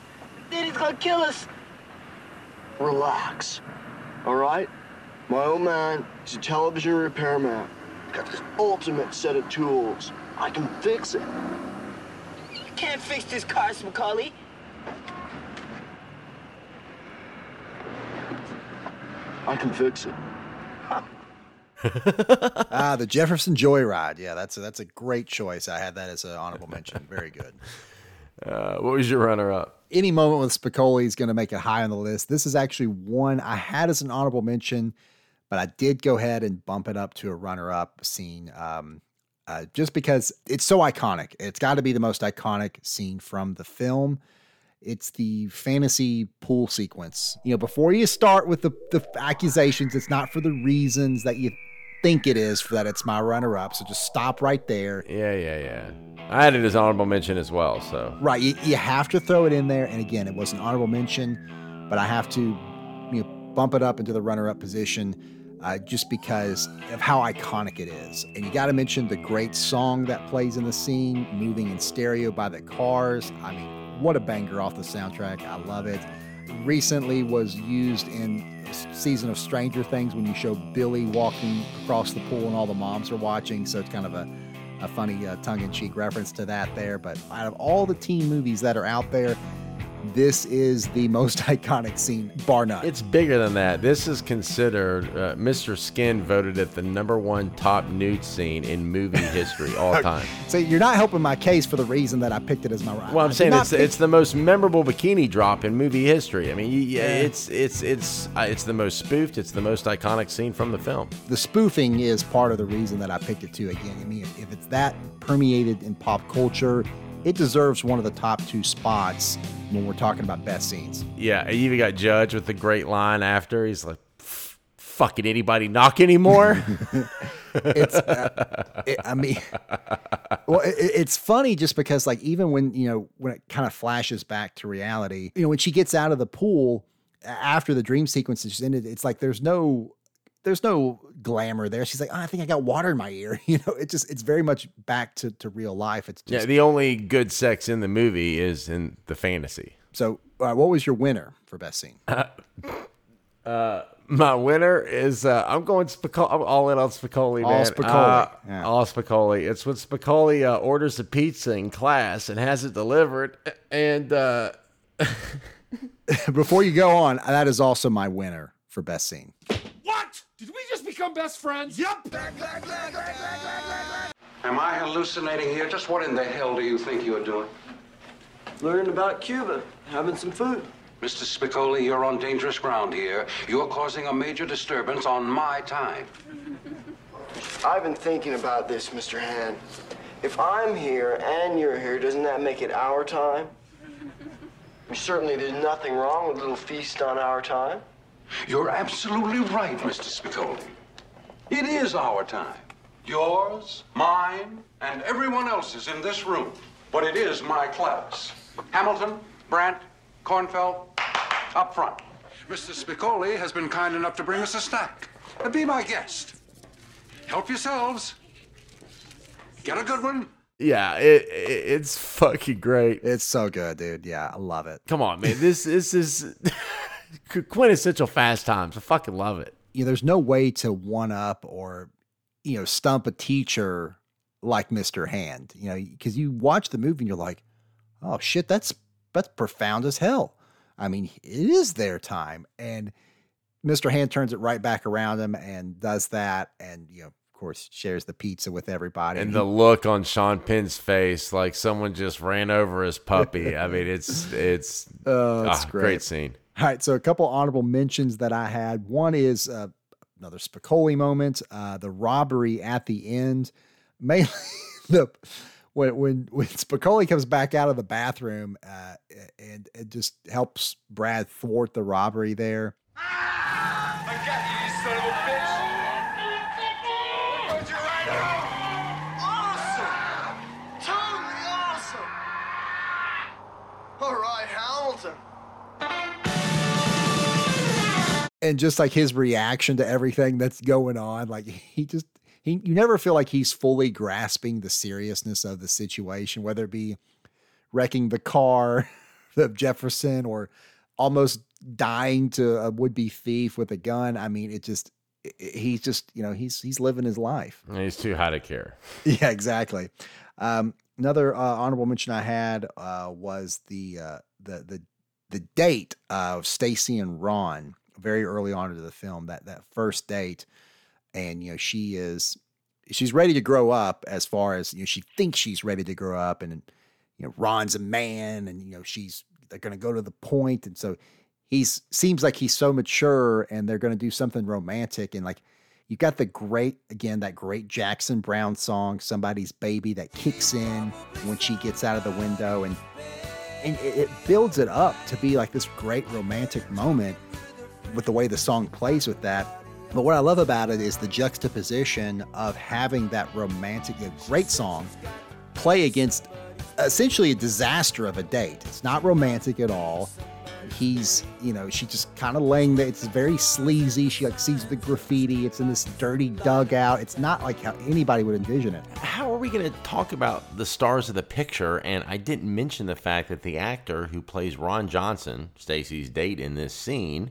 then he's gonna kill us. Relax, all right? My old man is a television repairman. I've got this ultimate set of tools. I can fix it. You can't fix this car, Spicoli. I can fix it. The Jefferson Joyride. Yeah, that's a great choice. I had that as an honorable mention. Very good. What was your runner-up? Any moment with Spicoli is going to make it high on the list. This is actually one I had as an honorable mention, but I did go ahead and bump it up to a runner-up scene just because it's so iconic. It's got to be the most iconic scene from the film. It's the fantasy pool sequence. You know, before you start with the accusations, it's not for the reasons that you think it is for that. It's my runner-up, so just stop right there. Yeah. I had it as honorable mention as well, so. Right, you have to throw it in there, and again, it was an honorable mention, but I have to bump it up into the runner-up position just because of how iconic it is. And you got to mention the great song that plays in the scene, Moving in Stereo by the Cars. I mean, what a banger off the soundtrack. I love it. Recently was used in season of Stranger Things when you show Billy walking across the pool and all the moms are watching. So it's kind of a funny tongue-in-cheek reference to that there. But out of all the teen movies that are out there, this is the most iconic scene, bar none. It's bigger than that. This is considered, Mr. Skin voted it the number one top nude scene in movie history all time. So you're not helping my case for the reason that I picked it as my right. Well, I'm saying it's the most memorable bikini drop in movie history. I mean, it's the most spoofed. It's the most iconic scene from the film. The spoofing is part of the reason that I picked it too. Again, I mean, if it's that permeated in pop culture, it deserves one of the top two spots when we're talking about best scenes. Yeah, you even got Judge with the great line after. He's like, fucking anybody knock anymore? It's funny just because, like, even when, you know, when it kind of flashes back to reality, you know, when she gets out of the pool after the dream sequence is ended, it's like, there's no glamour there. She's like, oh, I think I got water in my ear. You know, it's very much back to real life. It's just, yeah. The only good sex in the movie is in the fantasy. So what was your winner for best scene? My winner is, I'm going Spicoli. I'm all in on Spicoli, man. All Spicoli. Yeah. All Spicoli. It's when Spicoli orders a pizza in class and has it delivered. And before you go on, that is also my winner for best scene. What? Did we just become best friends? Yep. Am I hallucinating here? Just what in the hell do you think you're doing? Learning about Cuba, having some food. Mr. Spicoli, you're on dangerous ground here. You're causing a major disturbance on my time. I've been thinking about this, Mr. Hand. If I'm here and you're here, doesn't that make it our time? We certainly did nothing wrong with a little feast on our time. You're absolutely right, Mr. Spicoli. It is our time. Yours, mine, and everyone else's in this room. But it is my class. Hamilton, Brandt, Kornfeld, up front. Mr. Spicoli has been kind enough to bring us a snack. Be my guest. Help yourselves. Get a good one. Yeah, it's fucking great. It's so good, dude. Yeah, I love it. Come on, man. This is quintessential Fast Times. I fucking love it. You know, there's no way to one up or, you know, stump a teacher like Mr. Hand. You know, because you watch the movie and you're like, oh shit, that's profound as hell. I mean, it is their time. And Mr. Hand turns it right back around him and does that. And, you know, of course, shares the pizza with everybody. And the look on Sean Penn's face, like someone just ran over his puppy. I mean, it's great. Great scene. All right. So a couple honorable mentions that I had. One is another Spicoli moment, the robbery at the end, mainly When Spicoli comes back out of the bathroom and it just helps Brad thwart the robbery there. Ah! I got you, you son of a bitch! Put you right home! Awesome! Totally awesome! All right, Hamilton. And just like his reaction to everything that's going on, like he just... You never feel like he's fully grasping the seriousness of the situation, whether it be wrecking the car of Jefferson or almost dying to a would-be thief with a gun. I mean, he's just, you know, he's living his life. And he's too high to care. Yeah, exactly. Another honorable mention I had was the date of Stacy and Ron very early on into the film. That first date. And, you know, she's ready to grow up as far as, you know, she thinks she's ready to grow up and, you know, Ron's a man and, you know, they're going to go to the point. And so seems like he's so mature and they're going to do something romantic. And like, you got that great Jackson Browne song, Somebody's Baby, that kicks in when she gets out of the window and it builds it up to be like this great romantic moment with the way the song plays with that. But what I love about it is the juxtaposition of having that romantic, great song play against essentially a disaster of a date. It's not romantic at all. He's, you know, she just kind of laying there. It's very sleazy. She like sees the graffiti. It's in this dirty dugout. It's not like how anybody would envision it. How are we going to talk about the stars of the picture? And I didn't mention the fact that the actor who plays Ron Johnson, Stacy's date in this scene,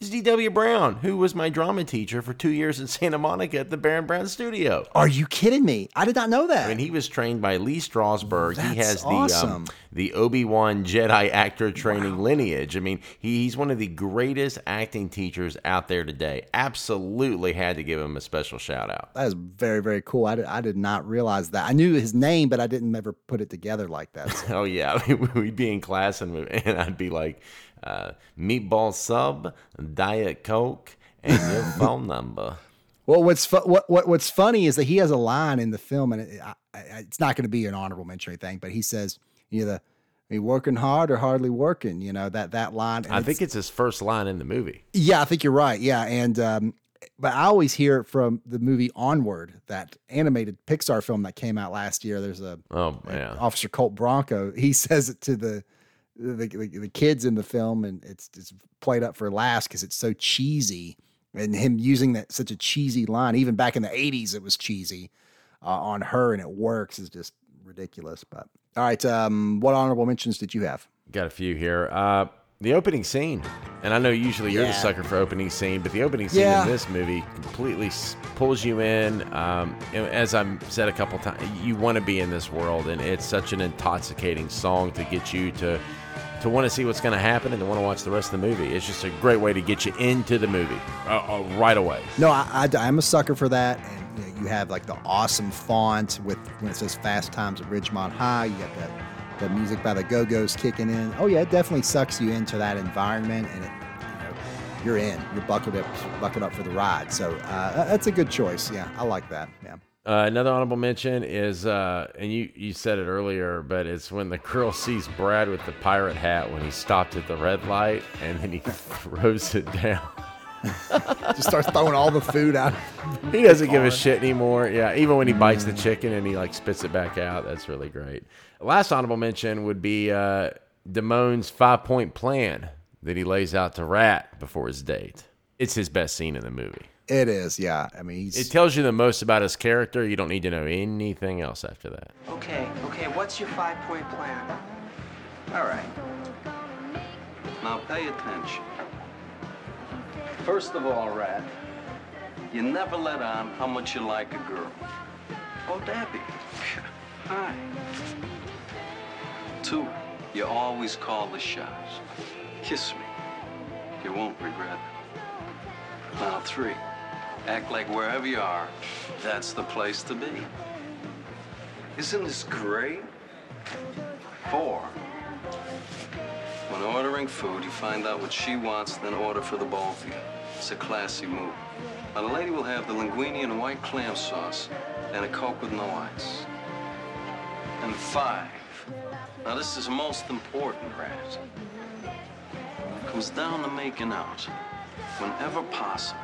is D.W. Brown, who was my drama teacher for 2 years in Santa Monica at the Baron Brown Studio. Are you kidding me? I did not know that. I mean, he was trained by Lee Strasberg. That's he has the awesome. The Obi-Wan Jedi actor training lineage. I mean, he's one of the greatest acting teachers out there today. Absolutely had to give him a special shout out. That is very, very cool. I did not realize that. I knew his name, but I didn't ever put it together like that. So. Oh, yeah. I mean, we'd be in class and I'd be like, meatball sub, Diet Coke, and your phone number. Well, what's funny is that he has a line in the film, and it's not going to be an honorable mention or anything, but he says, you know, are you working hard or hardly working? You know, that line. I think it's his first line in the movie. Yeah, I think you're right. Yeah, and but I always hear from the movie Onward, that animated Pixar film that came out last year. There's a Officer Colt Bronco. He says it to the kids in the film, and it's played up for laughs because it's so cheesy. And him using that such a cheesy line, even back in the 80s, it was cheesy on her, and it works, is just ridiculous. But all right, what honorable mentions did you have? Got a few here. The opening scene, and I know usually you're the sucker for opening scene, but the opening scene in this movie completely pulls you in. As I've said a couple times, you want to be in this world, and it's such an intoxicating song to get you to want to see what's going to happen and to want to watch the rest of the movie. It's just a great way to get you into the movie right away. No, I'm a sucker for that, and you have like the awesome font with when it says Fast Times at Ridgemont High. You got that. The music by the Go-Go's kicking in. Oh yeah, it definitely sucks you into that environment, and you're in. You're buckled up for the ride. So that's a good choice. Yeah, I like that. Yeah. Another honorable mention is, and you said it earlier, but it's when the girl sees Brad with the pirate hat when he stopped at the red light, and then he throws it down. Just starts throwing all the food out. He doesn't give a shit anymore. Yeah, even when he bites the chicken and he like spits it back out. That's really great. Last honorable mention would be Damone's 5-point plan that he lays out to Rat before his date. It's his best scene in the movie. It is, yeah. I mean, it tells you the most about his character. You don't need to know anything else after that. Okay, what's your 5-point plan? All right. Now pay attention. First of all, Rat, you never let on how much you like a girl. Oh, Debbie. Hi. 2, you always call the shots. Kiss me. You won't regret it. Now 3, act like wherever you are, that's the place to be. Isn't this great? 4, when ordering food, you find out what she wants, then order for the both of you. It's a classy move. Now, the lady will have the linguine and white clam sauce and a Coke with no ice. And 5. Now, this is most important, Rat. It comes down to making out. Whenever possible,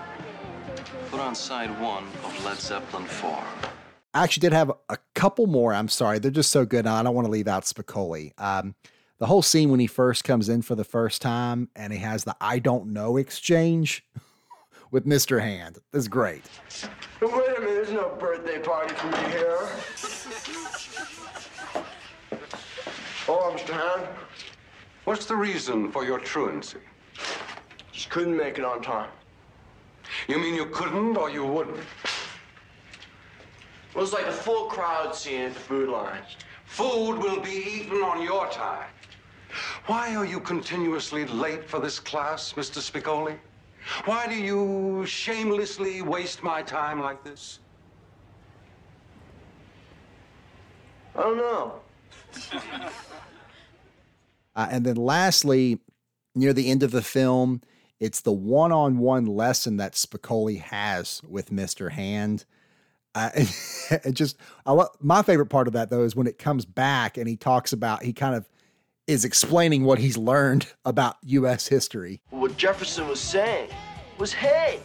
put on side 1 of Led Zeppelin 4. I actually did have a couple more. I'm sorry. They're just so good. I don't want to leave out Spicoli. The whole scene when he first comes in for the first time and he has the I don't know exchange with Mr. Hand is great. Wait a minute, there's no birthday party for me here. Oh, Mr. Hand. What's the reason for your truancy? Just couldn't make it on time. You mean you couldn't or you wouldn't? It was like a full crowd scene at the food lines. Food will be eaten on your time. Why are you continuously late for this class, Mr. Spicoli? Why do you shamelessly waste my time like this? I don't know. And then lastly, near the end of the film, it's the one-on-one lesson that Spicoli has with Mr. Hand. My favorite part of that though is when it comes back and he talks about, he kind of is explaining what he's learned about U.S. history. What Jefferson was saying was, hey,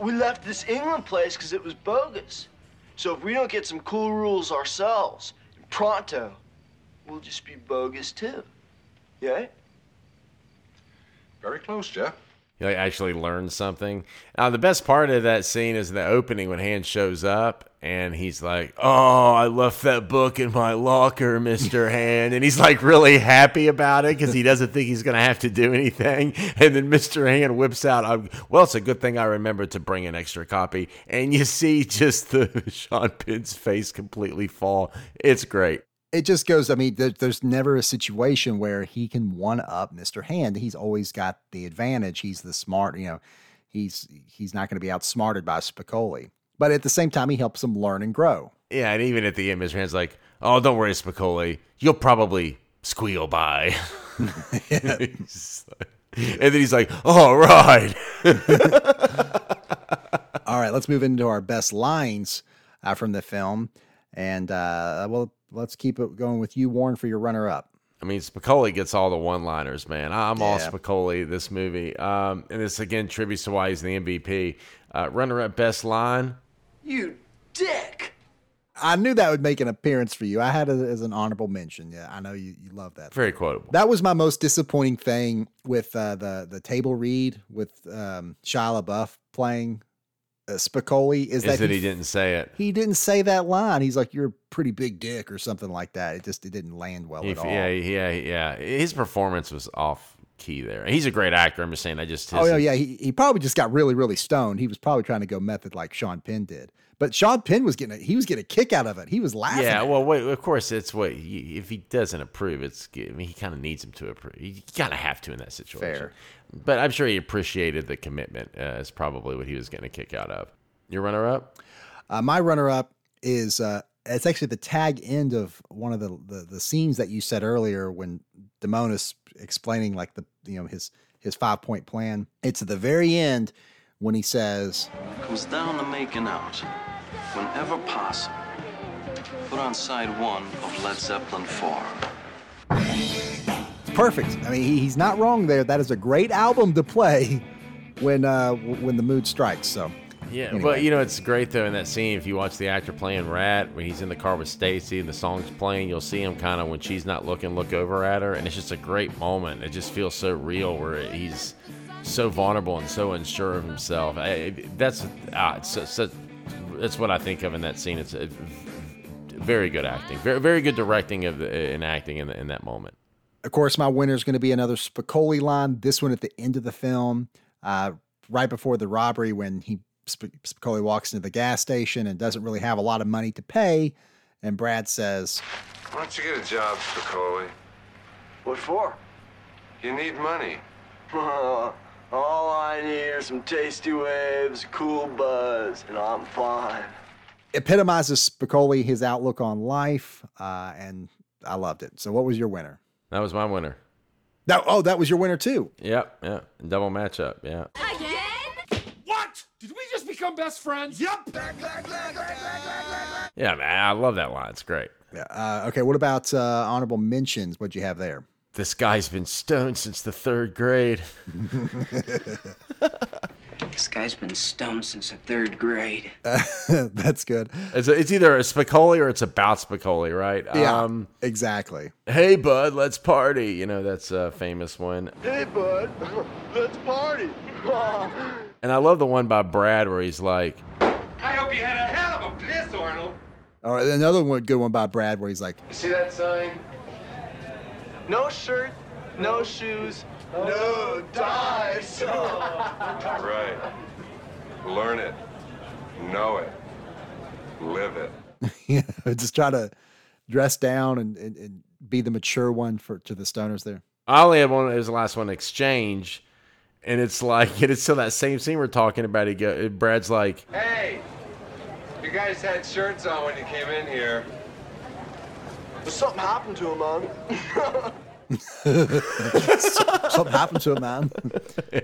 we left this England place because it was bogus. So if we don't get some cool rules ourselves, pronto, we'll just be bogus too. Yeah? Very close, Jeff. He actually learned something. The best part of that scene is the opening when Hand shows up and he's like, oh, I left that book in my locker, Mr. Hand. And he's like really happy about it because he doesn't think he's going to have to do anything. And then Mr. Hand whips out, well, it's a good thing I remembered to bring an extra copy. And you see just the Sean Penn's face completely fall. It's great. It just goes, I mean, there's never a situation where he can one-up Mr. Hand. He's always got the advantage. He's the smart, he's not going to be outsmarted by Spicoli. But at the same time, he helps him learn and grow. Yeah, and even at the end, Mr. Hand's like, oh, don't worry, Spicoli. You'll probably squeal by. And then he's like, all right. All right, let's move into our best lines from the film. And, let's keep it going with you, Warren, for your runner-up. I mean, Spicoli gets all the one-liners, man. I'm all Spicoli, this movie. And this, again, tributes to why he's the MVP. Runner-up best line. You dick. I knew that would make an appearance for you. I had it as an honorable mention. Yeah, I know you love that. Very quotable. That was my most disappointing thing with the table read with Shia LaBeouf playing Spicoli is that he didn't say it. He didn't say that line. He's like, "You're a pretty big dick" or something like that. It didn't land well at all. Yeah. His performance was off key there. He's a great actor. I'm just saying. He probably just got really, really stoned. He was probably trying to go method like Sean Penn did. But Sean Penn was getting a kick out of it. He was laughing. Yeah, well, wait, of course, if he doesn't approve, he kind of needs him to approve. You kind of have to in that situation. Fair. But I'm sure he appreciated the commitment is probably what he was getting a kick out of. Your runner-up? My runner-up is, it's actually the tag end of one of the scenes that you said earlier when Damonis explaining like his 5-point plan. It's at the very end when he says, "It comes down to making out. Whenever possible, put on side one of Led Zeppelin 4. Perfect. I mean, he's not wrong there. That is a great album to play when the mood strikes. So, yeah. Anyway. Well, it's great though in that scene. If you watch the actor playing Rat, when he's in the car with Stacy and the song's playing, you'll see him kind of when she's not looking, look over at her, and it's just a great moment. It just feels so real where he's so vulnerable and so unsure of himself. That's what I think of in that scene. It's very good acting, very, very good directing and acting in that moment. Of course, my winner is going to be another Spicoli line. This one at the end of the film, right before the robbery, when Spicoli walks into the gas station and doesn't really have a lot of money to pay, and Brad says, "Why don't you get a job, Spicoli?" "What for?" "You need money." "All I need are some tasty waves, cool buzz, and I'm fine." Epitomizes Spicoli, his outlook on life, and I loved it. So what was your winner? That was my winner. That was your winner too? Yep, yeah. Double matchup, yeah. Again? What? Did we just become best friends? Yep. Yeah, man, I love that line. It's great. Yeah. Okay, what about honorable mentions? What'd you have there? This guy's been stoned since the third grade. This guy's been stoned since the third grade. That's good. It's either a Spicoli or it's about Spicoli, right? Yeah, exactly. Hey, bud, let's party. That's a famous one. Hey, bud, let's party. And I love the one by Brad where he's like, "I hope you had a hell of a piss, Arnold." Or another one, good one by Brad where he's like, "See that sign? No shirt, no shoes, no dice." Right. Learn it. Know it. Live it. Just try to dress down and be the mature one to the stoners there. I only had one. It was the last one, exchange. And it's like, it's still that same scene we're talking about. Brad's like, "Hey, you guys had shirts on when you came in here. Something happened to him, man." Something happened to him, man. Yeah.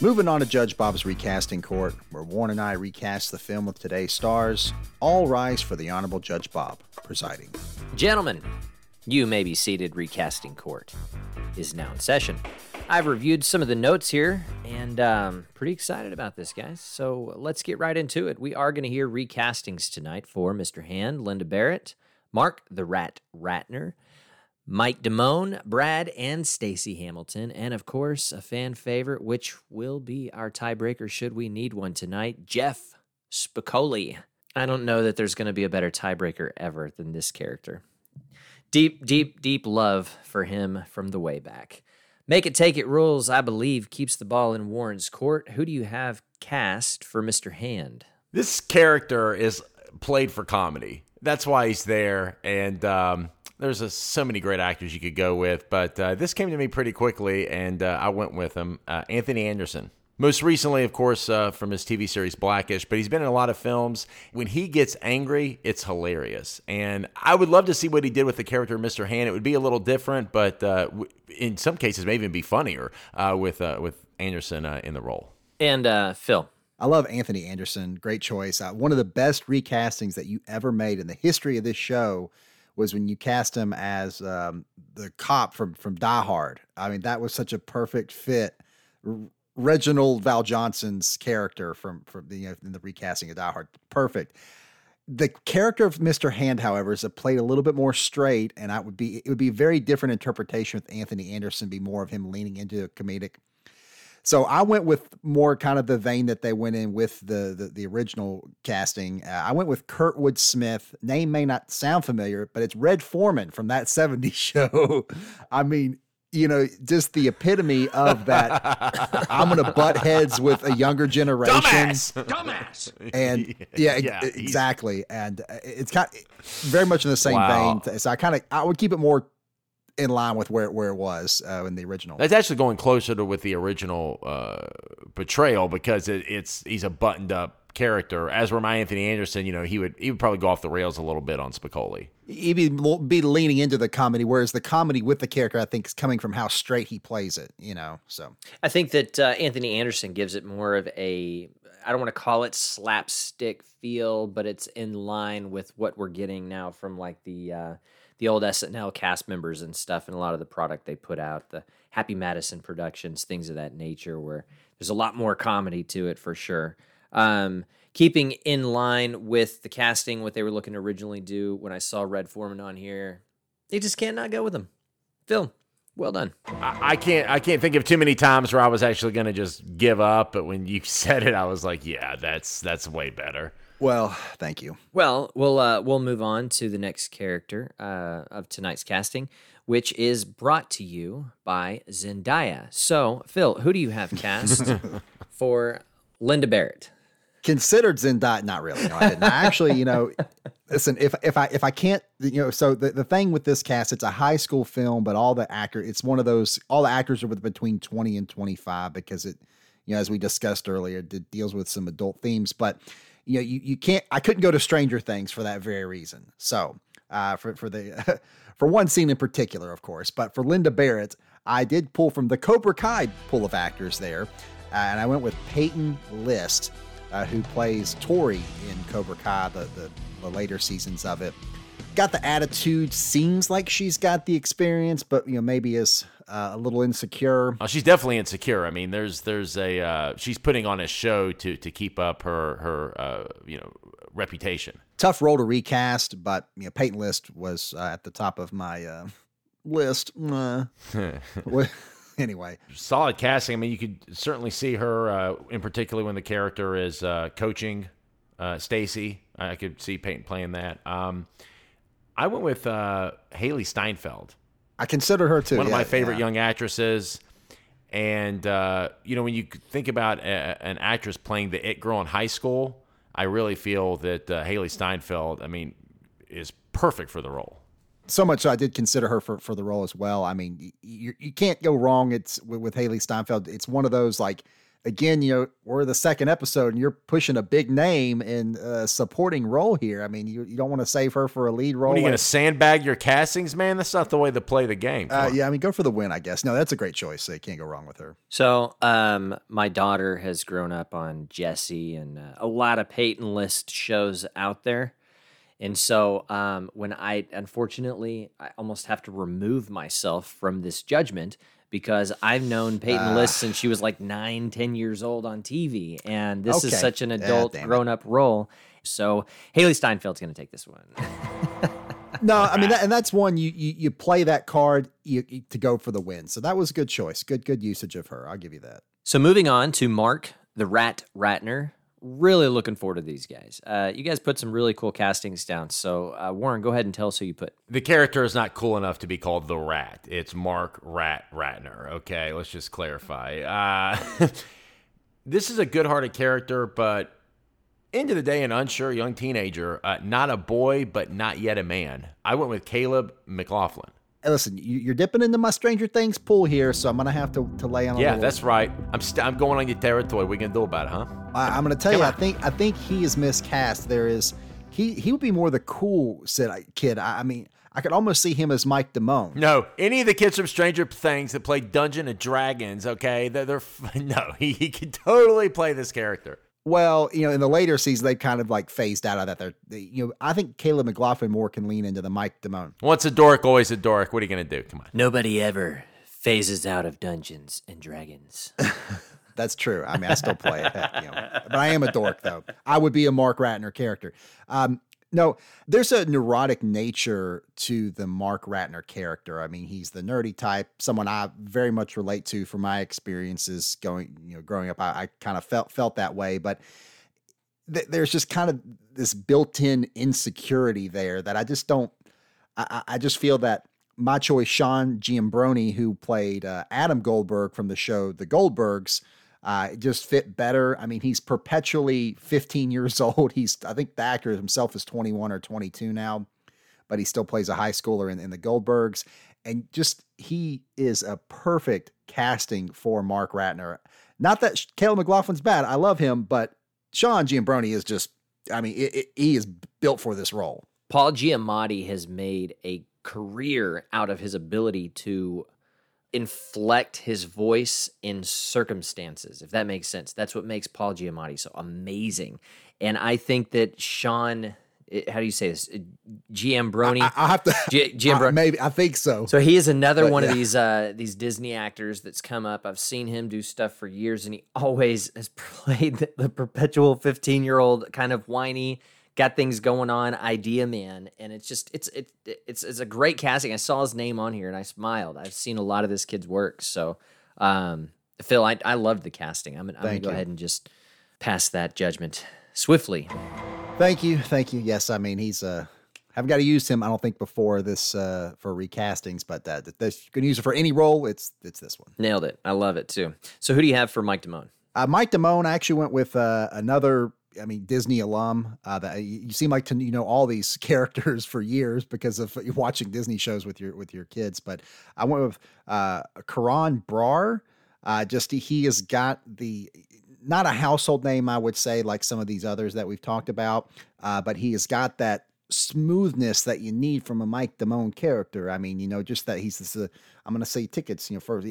Moving on to Judge Bob's Recasting Court, where Warren and I recast the film with today's stars. All rise for the Honorable Judge Bob presiding. Gentlemen, you may be seated. Recasting Court is now in session. I've reviewed some of the notes here, and pretty excited about this, guys. So let's get right into it. We are going to hear recastings tonight for Mr. Hand, Linda Barrett, Mark the Rat Ratner, Mike Damone, Brad, and Stacey Hamilton. And, of course, a fan favorite, which will be our tiebreaker should we need one tonight, Jeff Spicoli. I don't know that there's going to be a better tiebreaker ever than this character. Deep, deep, deep love for him from the way back. Make it take it rules, I believe, keeps the ball in Warren's court. Who do you have cast for Mr. Hand? This character is played for comedy. That's why he's there. And there's so many great actors you could go with. But this came to me pretty quickly, and I went with him. Anthony Anderson. Most recently, of course, from his TV series Blackish, but he's been in a lot of films. When he gets angry, it's hilarious. And I would love to see what he did with the character of Mr. Hand. It would be a little different, but in some cases, may even be funnier with Anderson in the role. And Phil. I love Anthony Anderson. Great choice. One of the best recastings that you ever made in the history of this show was when you cast him as the cop from Die Hard. I mean, that was such a perfect fit. Reginald Val Johnson's character from the recasting of Die Hard, perfect. The character of Mr. Hand, however, is played a little bit more straight, and it would be a very different interpretation with Anthony Anderson, be more of him leaning into a comedic. So I went with more kind of the vein that they went in with the original casting. I went with Kurtwood Smith. Name may not sound familiar, but it's Red Foreman from That 70s Show. I mean, you know, just the epitome of that. I'm going to butt heads with a younger generation. Dumbass. And yeah, exactly. And it's kind of very much in the same vein. So I would keep it more in line with where it was in the original. That's actually going closer to with the original portrayal, because he's a buttoned up character. As were my Anthony Anderson, you know, he would probably go off the rails a little bit on Spicoli. He'd be leaning into the comedy, whereas the comedy with the character, I think, is coming from how straight he plays it, you know. So I think that Anthony Anderson gives it more of a, I don't want to call it slapstick feel, but it's in line with what we're getting now from like the old SNL cast members and stuff, and a lot of the product they put out, the Happy Madison productions, things of that nature, where there's a lot more comedy to it for sure. Keeping in line with the casting, what they were looking to originally do, when I saw Red Foreman on here, they just can't not go with him. Phil, well done. I can't think of too many times where I was actually going to just give up, but when you said it, I was like, yeah, that's way better. Well, thank you. Well, we'll move on to the next character of tonight's casting, which is brought to you by Zendaya. So, Phil, who do you have cast for Linda Barrett? Considered Zendaya, not really. No, I didn't. I actually, you know, listen, if I can't, you know, so the thing with this cast, it's a high school film, but all the actors are between 20 and 25 because it, you know, as we discussed earlier, it deals with some adult themes, but. You know, you can't. I couldn't go to Stranger Things for that very reason. So, for one scene in particular, of course. But for Linda Barrett, I did pull from the Cobra Kai pool of actors there, and I went with Peyton List, who plays Tori in Cobra Kai, the later seasons of it. Got the attitude. Seems like she's got the experience, but you know, maybe is a little insecure. Oh, she's definitely insecure. I mean, there's a she's putting on a show to keep up her you know, reputation. Tough role to recast, but you know, Peyton List was at the top of my list. Anyway, solid casting. I mean, you could certainly see her in particular when the character is coaching Stacy. I could see Peyton playing that. I went with Haley Steinfeld. I consider her too. One of my favorite young actresses. And, you know, when you think about an actress playing the it girl in high school, I really feel that Haley Steinfeld, I mean, is perfect for the role. So much so I did consider her for the role as well. I mean, you can't go wrong. It's with Haley Steinfeld. It's one of those, like, again, you know, we're the second episode and you're pushing a big name in a supporting role here. I mean, you don't want to save her for a lead role. What, are you going to sandbag your castings, man? That's not the way to play the game. Yeah, I mean, go for the win, I guess. No, that's a great choice. So you can't go wrong with her. So my daughter has grown up on Jessie and a lot of Peyton List shows out there. And so when I almost have to remove myself from this judgment, because I've known Peyton List since she was like 9, 10 years old on TV. And this is such an adult, grown-up role. So Haley Steinfeld's going to take this one. No, I mean, that's one you play that card to go for the win. So that was a good choice. Good usage of her. I'll give you that. So moving on to Mark the Rat Ratner. Really looking forward to these guys. You guys put some really cool castings down. So, Warren, go ahead and tell us who you put. The character is not cool enough to be called the Rat. It's Mark Rat Ratner. Okay, let's just clarify. This is a good-hearted character, but end of the day, an unsure young teenager. Not a boy, but not yet a man. I went with Caleb McLaughlin. Listen, you're dipping into my Stranger Things pool here, so I'm going to have to lay on a little. Yeah, that's right. I'm going on your territory. What are we going to do about it, huh? I'm going to tell you, I think he is miscast. He would be more the cool kid. I mean, I could almost see him as Mike Damone. No, any of the kids from Stranger Things that play Dungeons and Dragons, okay? He could totally play this character. Well, you know, in the later seasons, they kind of like phased out of that. I think Caleb McLaughlin more can lean into the Mike Damone. Once a dork, always a dork. What are you going to do? Come on. Nobody ever phases out of Dungeons and Dragons. That's true. I mean, I still play it, but I am a dork though. I would be a Mark Ratner character. No, there's a neurotic nature to the Mark Ratner character. I mean, he's the nerdy type, someone I very much relate to from my experiences growing up. I kind of felt that way, but there's just kind of this built-in insecurity there that I just don't. I just feel that my choice, Sean Giambrone, who played Adam Goldberg from the show The Goldbergs, just fit better. I mean, he's perpetually 15 years old. I think the actor himself is 21 or 22 now, but he still plays a high schooler in the Goldbergs. And just, he is a perfect casting for Mark Ratner. Not that Caleb McLaughlin's bad. I love him, but Sean Giambrone is just, I mean, he is built for this role. Paul Giamatti has made a career out of his ability to inflect his voice in circumstances, if that makes sense. That's what makes Paul Giamatti so amazing. And I think that Sean, how do you say this? Giambrone? I have to. Giambrone. Maybe, I think so. So he is another one of these Disney actors that's come up. I've seen him do stuff for years, and he always has played the perpetual 15-year-old kind of whiny, got things going on, idea man, and it's just it's a great casting. I saw his name on here and I smiled. I've seen a lot of this kid's work, so Phil, I loved the casting. I'm gonna go ahead and just pass that judgment swiftly. Thank you. Yes, I mean he's haven't got to use him. I don't think before this for recastings, but that you can use it for any role. It's this one. Nailed it. I love it too. So who do you have for Mike Damone? Mike Damone, I actually went with another. I mean, Disney alum, that you seem like to, all these characters for years because of watching Disney shows with your kids. But I went with, Karan Brar, he has got not a household name, I would say, like some of these others that we've talked about. But he has got that smoothness that you need from a Mike Damone character. I mean, just that he's this, I'm going to say tickets, first.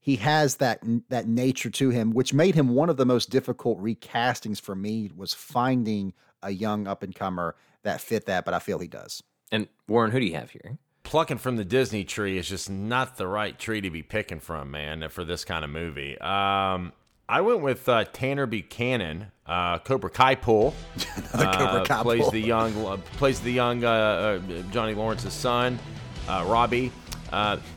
He has that nature to him, which made him one of the most difficult recastings for me, was finding a young up-and-comer that fit that, but I feel he does. And Warren, who do you have here? Plucking from the Disney tree is just not the right tree to be picking from, man, for this kind of movie. I went with Tanner Buchanan, Cobra Kai Pool. Another Cobra Kai plays Pool. Plays the young Johnny Lawrence's son, Robbie.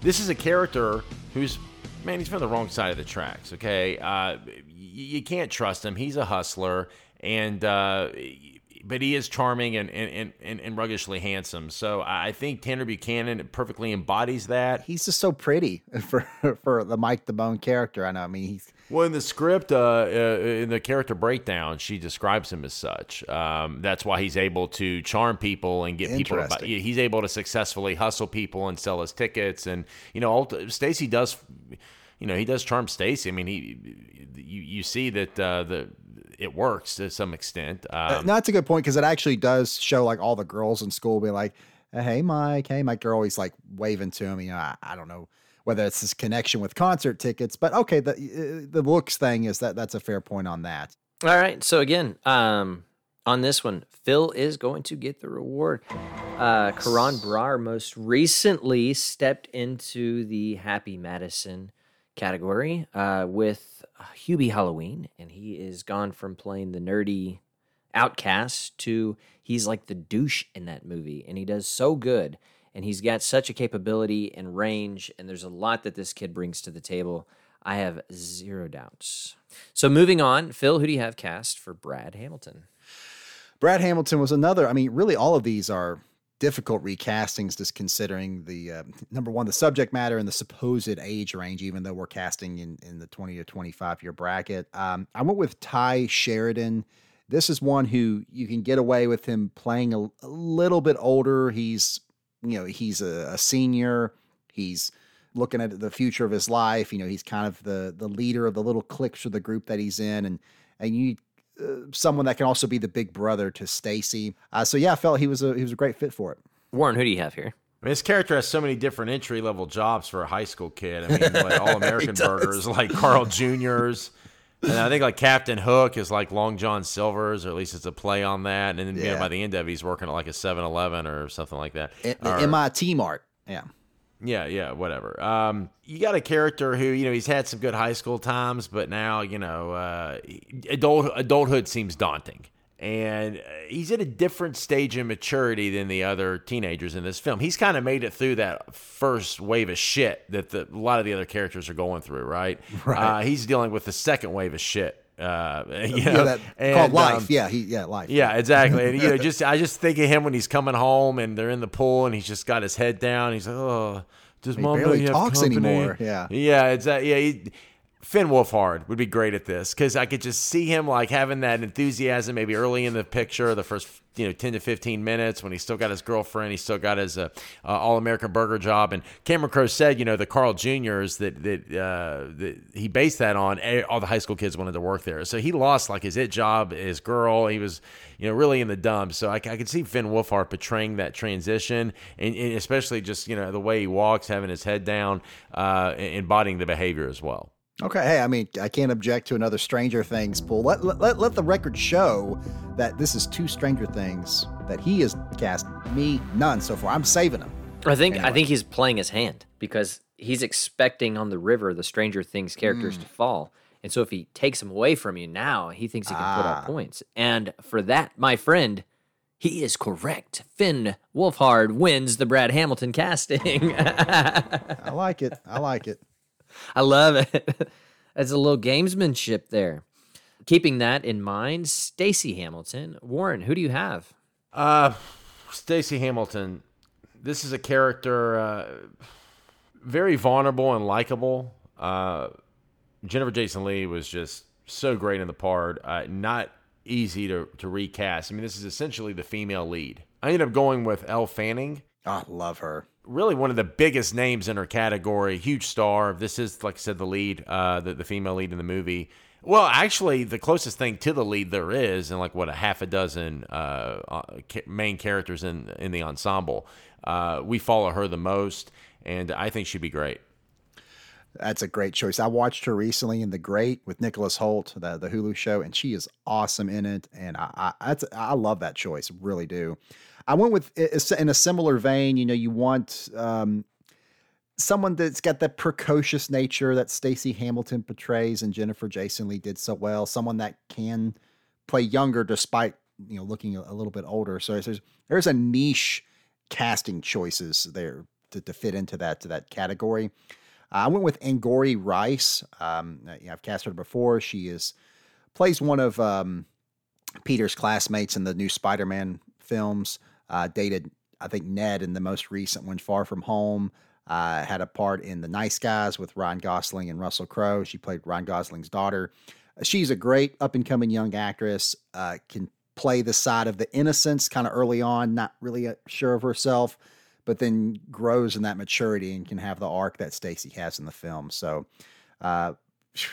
This is a character who's... Man, he's from the wrong side of the tracks, okay? You can't trust him. He's a hustler, and but he is charming and ruggishly handsome. So I think Tanner Buchanan perfectly embodies that. He's just so pretty for the Mike Damone character. I know. I mean, he's... Well, in the script, in the character breakdown, she describes him as such. That's why he's able to charm people and get people. He's able to successfully hustle people and sell his tickets. And Stacy does. He does charm Stacy. I mean, you see that it works to some extent. No, that's a good point because it actually does show like all the girls in school being like, "Hey, Mike," they're always like waving to him. I don't know whether it's this connection with concert tickets, but okay, the looks thing is that's a fair point on that. All right, so again, on this one, Phil is going to get the reward. Karan Brar most recently stepped into the Happy Madison category with Hubie Halloween, and he is gone from playing the nerdy outcast to he's like the douche in that movie, and he does so good. And he's got such a capability and range, and there's a lot that this kid brings to the table. I have zero doubts. So moving on, Phil, who do you have cast for Brad Hamilton? Brad Hamilton was another. I mean, really all of these are difficult recastings, just considering the, number one, the subject matter and the supposed age range, even though we're casting in the 20 to 25-year bracket. I went with Ty Sheridan. This is one who you can get away with him playing a little bit older. He's a senior. He's looking at the future of his life. He's kind of the leader of the little cliques of the group that he's in, and you someone that can also be the big brother to Stacy. I felt he was a great fit for it. Warren, who do you have here? I mean, this character has so many different entry-level jobs for a high school kid. I mean, like All-American burgers, like Carl Jr.'s. And I think like Captain Hook is like Long John Silver's, or at least it's a play on that. And then you know, by the end of it, he's working at like a 7-Eleven or something like that. MIT Mart. Yeah. Yeah, yeah, whatever. You got a character who, you know, he's had some good high school times, but now, you know, adulthood seems daunting. And he's at a different stage of maturity than the other teenagers in this film. He's kind of made it through that first wave of shit that a lot of the other characters are going through, right? Right. He's dealing with the second wave of shit. Life. Life. Yeah, exactly. And, you know, I just think of him when he's coming home and they're in the pool and he's just got his head down. He's like, oh, does mom barely talks anymore? Yeah. Yeah. Exactly. Yeah. Finn Wolfhard would be great at this, because I could just see him like having that enthusiasm maybe early in the picture, the first 10 to 15 minutes when he's still got his girlfriend, he's still got his All-American Burger job. And Cameron Crowe said, you know, the Carl Jr.'s that he based that on, all the high school kids wanted to work there. So he lost like his it job, his girl. He was, you know, really in the dumps. So I could see Finn Wolfhard portraying that transition, and especially just, you know, the way he walks, having his head down, embodying the behavior as well. Okay, hey, I mean, I can't object to another Stranger Things pull. Let the record show that this is two Stranger Things that he has cast. Me, none so far. I'm saving him. I think he's playing his hand, because he's expecting on the river the Stranger Things characters to fall. And so if he takes them away from you now, he thinks he can put up points. And for that, my friend, he is correct. Finn Wolfhard wins the Brad Hamilton casting. I like it. I like it. I love it. That's a little gamesmanship there. Keeping that in mind, Stacey Hamilton. Warren, who do you have? Stacey Hamilton. This is a character very vulnerable and likable. Jennifer Jason Leigh was just so great in the part. Not easy to recast. I mean, this is essentially the female lead. I ended up going with Elle Fanning. I love her. Really one of the biggest names in her category, huge star. This is, like I said, the lead, the female lead in the movie. Well, actually, the closest thing to the lead there is, and like what, a half a dozen main characters in the ensemble. We follow her the most, and I think she'd be great. That's a great choice. I watched her recently in The Great with Nicholas Hoult, the Hulu show, and she is awesome in it. And I love that choice, really do. I went with, in a similar vein, you know, you want someone that's got that precocious nature that Stacey Hamilton portrays and Jennifer Jason Leigh did so well. Someone that can play younger despite, you know, looking a little bit older. So there's a niche casting choices there to fit into that category. I went with Angourie Rice. I've cast her before. She plays one of Peter's classmates in the new Spider-Man films. Dated, I think, Ned in the most recent one, Far From Home. Had a part in The Nice Guys with Ryan Gosling and Russell Crowe. She played Ryan Gosling's daughter. She's a great up-and-coming young actress. Can play the side of the innocence kind of early on, not really sure of herself, but then grows in that maturity and can have the arc that Stacey has in the film. So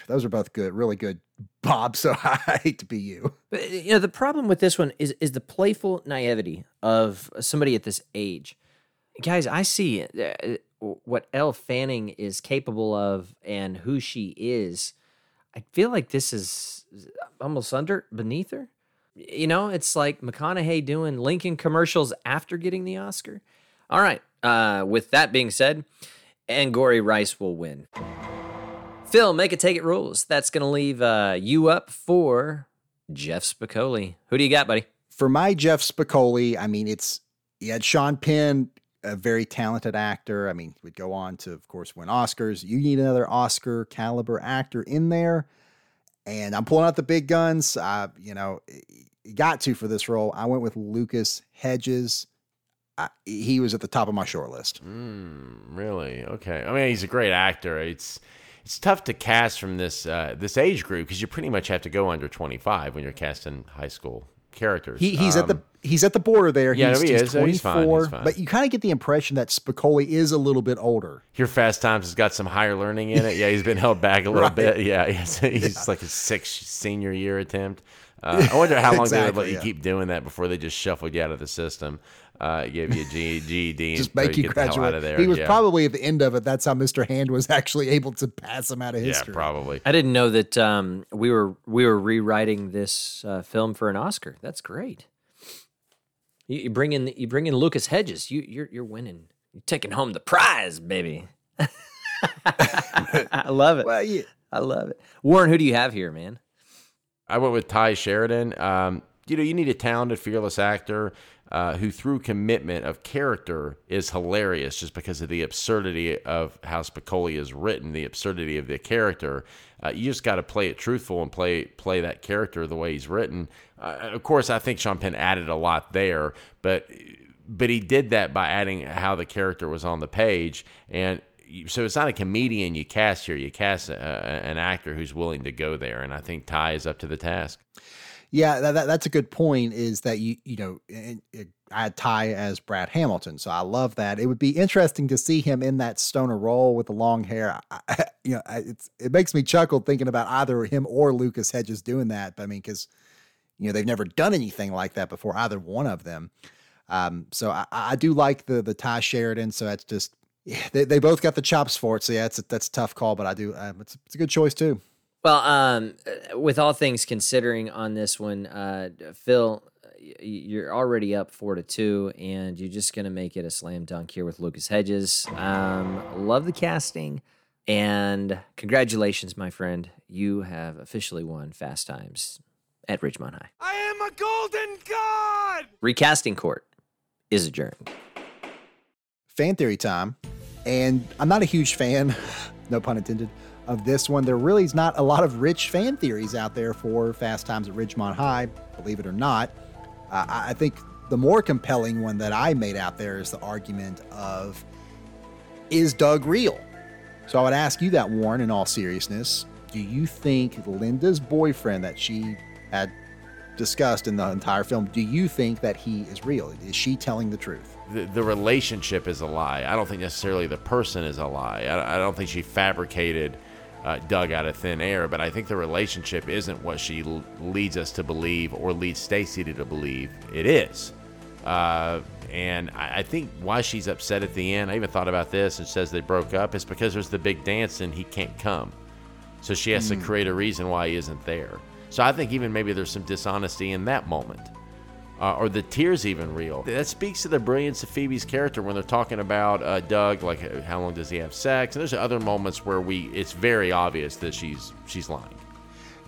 those are both good, really good, Bob. So I hate to be you. But, you know, the problem with this one is the playful naivety of somebody at this age. Guys, I see what Elle Fanning is capable of and who she is. I feel like this is almost beneath her. You know, it's like McConaughey doing Lincoln commercials after getting the Oscar. All right. With that being said, Angourie Rice will win. Phil, make it, take it rules. That's going to leave you up for Jeff Spicoli. Who do you got, buddy? For my Jeff Spicoli, I mean, it's Sean Penn, a very talented actor. I mean, would go on to, of course, win Oscars. You need another Oscar caliber actor in there. And I'm pulling out the big guns. Got to for this role. I went with Lucas Hedges. He was at the top of my short list. Really? Okay. I mean, he's a great actor. It's tough to cast from this age group, because you pretty much have to go under 25 when you're casting high school characters. He's at the border there. Yeah, he's 24, he's fine. But you kind of get the impression that Spicoli is a little bit older. Your Fast Times has got some higher learning in it. Yeah, he's been held back a little bit. Yeah, he's like his sixth senior year attempt. I wonder how long they would let you keep doing that before they just shuffled you out of the system. Give you a GED. Just make you graduate. Out of there. He was probably at the end of it. That's how Mr. Hand was actually able to pass him out of history. Yeah, probably. I didn't know that we were rewriting this film for an Oscar. That's great. You bring in Lucas Hedges. You're winning. You're taking home the prize, baby. I love it. Well, yeah. I love it. Warren, who do you have here, man? I went with Ty Sheridan. You need a talented, fearless actor who, through commitment of character, is hilarious just because of the absurdity of how Spicoli is written, the absurdity of the character. You just got to play it truthful and play that character the way he's written. Of course, I think Sean Penn added a lot there, but he did that by adding how the character was on the page. And so it's not a comedian you cast here. You cast an actor who's willing to go there, and I think Ty is up to the task. Yeah, that's a good point, is that, I had Ty as Brad Hamilton, so I love that. It would be interesting to see him in that stoner role with the long hair. It makes me chuckle thinking about either him or Lucas Hedges doing that, but, because, they've never done anything like that before, either one of them. So I do like the Ty Sheridan, so that's just... They both got the chops for it, so yeah, that's a tough call, but I do. It's a good choice too. Well, with all things considering on this one, Phil, you're already up 4-2, and you're just gonna make it a slam dunk here with Lucas Hedges. Love the casting, and congratulations, my friend. You have officially won Fast Times at Ridgemont High. I am a golden god. Recasting court is adjourned. Fan theory time. And I'm not a huge fan, no pun intended, of this one. There really is not a lot of rich fan theories out there for Fast Times at Ridgemont High, believe it or not. I think the more compelling one that I made out there is the argument of, is Doug real? So I would ask you that, Warren, in all seriousness. Do you think Linda's boyfriend that she had discussed in the entire film, do you think that he is real? Is she telling the truth? The relationship is a lie. I don't think necessarily the person is a lie. I don't think she fabricated Doug out of thin air, but I think the relationship isn't what she leads us to believe or leads Stacy to believe it is. And I think why she's upset at the end, I even thought about this and says they broke up, is because there's the big dance and he can't come. So she has to create a reason why he isn't there. So I think even maybe there's some dishonesty in that moment. Or the tears even real? That speaks to the brilliance of Phoebe's character when they're talking about Doug, like how long does he have sex? And there's other moments where it's very obvious that she's lying.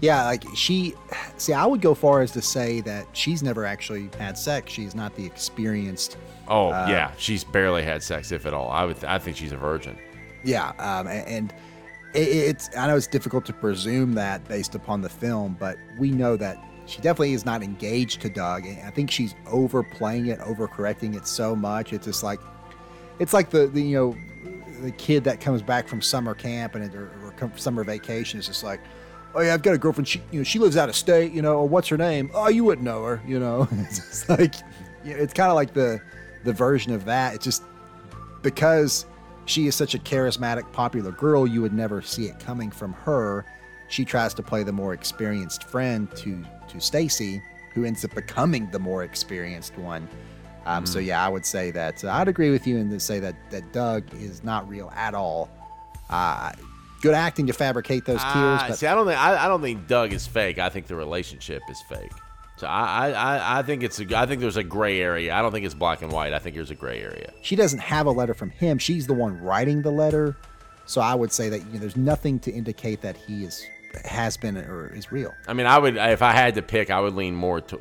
Yeah, I would go far as to say that she's never actually had sex. She's not the experienced. Oh yeah, she's barely had sex, if at all. I think she's a virgin. Yeah, and I know it's difficult to presume that based upon the film, but we know that she definitely is not engaged to Doug, and I think she's overplaying it, overcorrecting it so much. It's just like, it's like the kid that comes back from summer camp or summer vacation is just like, oh yeah, I've got a girlfriend. She, she lives out of state. Or what's her name? Oh, you wouldn't know her. It's just like, it's kind of like the version of that. It's just because she is such a charismatic, popular girl, you would never see it coming from her. She tries to play the more experienced friend to Stacy, who ends up becoming the more experienced one. So yeah, I would say that I'd agree with you and say that Doug is not real at all. Good acting to fabricate those tears. But I don't think Doug is fake. I think the relationship is fake. So I think I think there's a gray area. I don't think it's black and white. I think there's a gray area. She doesn't have a letter from him. She's the one writing the letter. So I would say that there's nothing to indicate that he has been or is real. I mean, if I had to pick, I would lean more to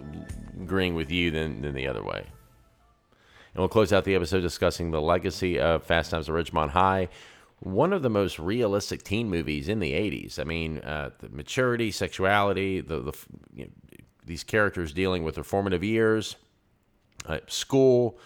agreeing with you than the other way. And we'll close out the episode discussing the legacy of Fast Times at Ridgemont High, one of the most realistic teen movies in the 80s. I mean, the maturity, sexuality, these characters dealing with their formative years, school,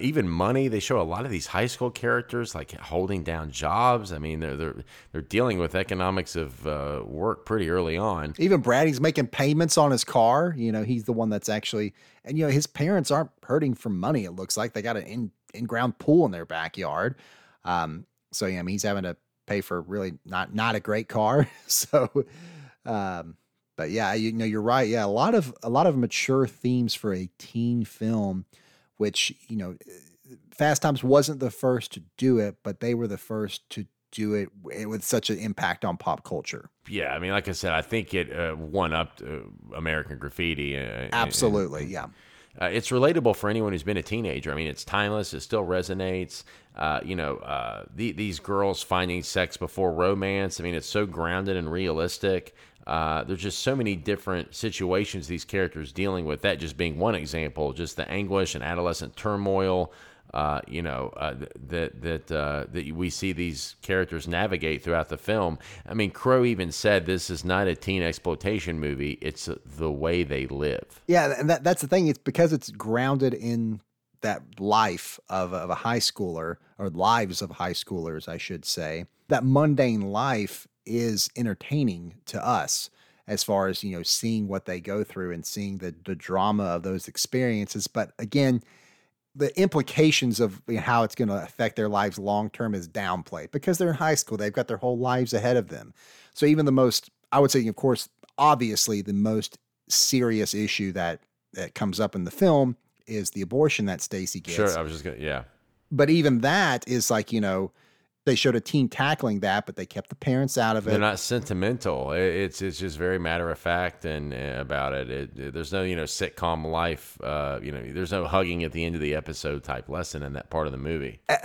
even money. They show a lot of these high school characters like holding down jobs. I mean, they're dealing with economics of work pretty early on. Even Brad, he's making payments on his car. He's the one that's actually, and his parents aren't hurting for money. It looks like they got an in-ground pool in their backyard. So yeah, he's having to pay for really not a great car. So But yeah, you're right. Yeah, a lot of mature themes for a teen film, which, Fast Times wasn't the first to do it, but they were the first to do it with such an impact on pop culture. Yeah, I mean, like I said, I think it one-upped American Graffiti. Absolutely, yeah. It's relatable for anyone who's been a teenager. I mean, it's timeless. It still resonates. These girls finding sex before romance. I mean, it's so grounded and realistic. There's just so many different situations these characters dealing with. That just being one example, just the anguish and adolescent turmoil, that we see these characters navigate throughout the film. I mean, Crowe even said this is not a teen exploitation movie. It's the way they live. Yeah, and that's the thing. It's because it's grounded in that life of a high schooler, or lives of high schoolers, I should say. That mundane life is entertaining to us, as far as, seeing what they go through and seeing the drama of those experiences. But again, the implications of how it's going to affect their lives long-term is downplayed because they're in high school. They've got their whole lives ahead of them. So even the most, I would say, of course, obviously the most serious issue that comes up in the film is the abortion that Stacy gets. Sure. I was just going to, yeah. But even that is like, they showed a teen tackling that, but they kept the parents out of it. They're not sentimental. It's just very matter of fact and about it. There's no sitcom life. There's no hugging at the end of the episode type lesson in that part of the movie. And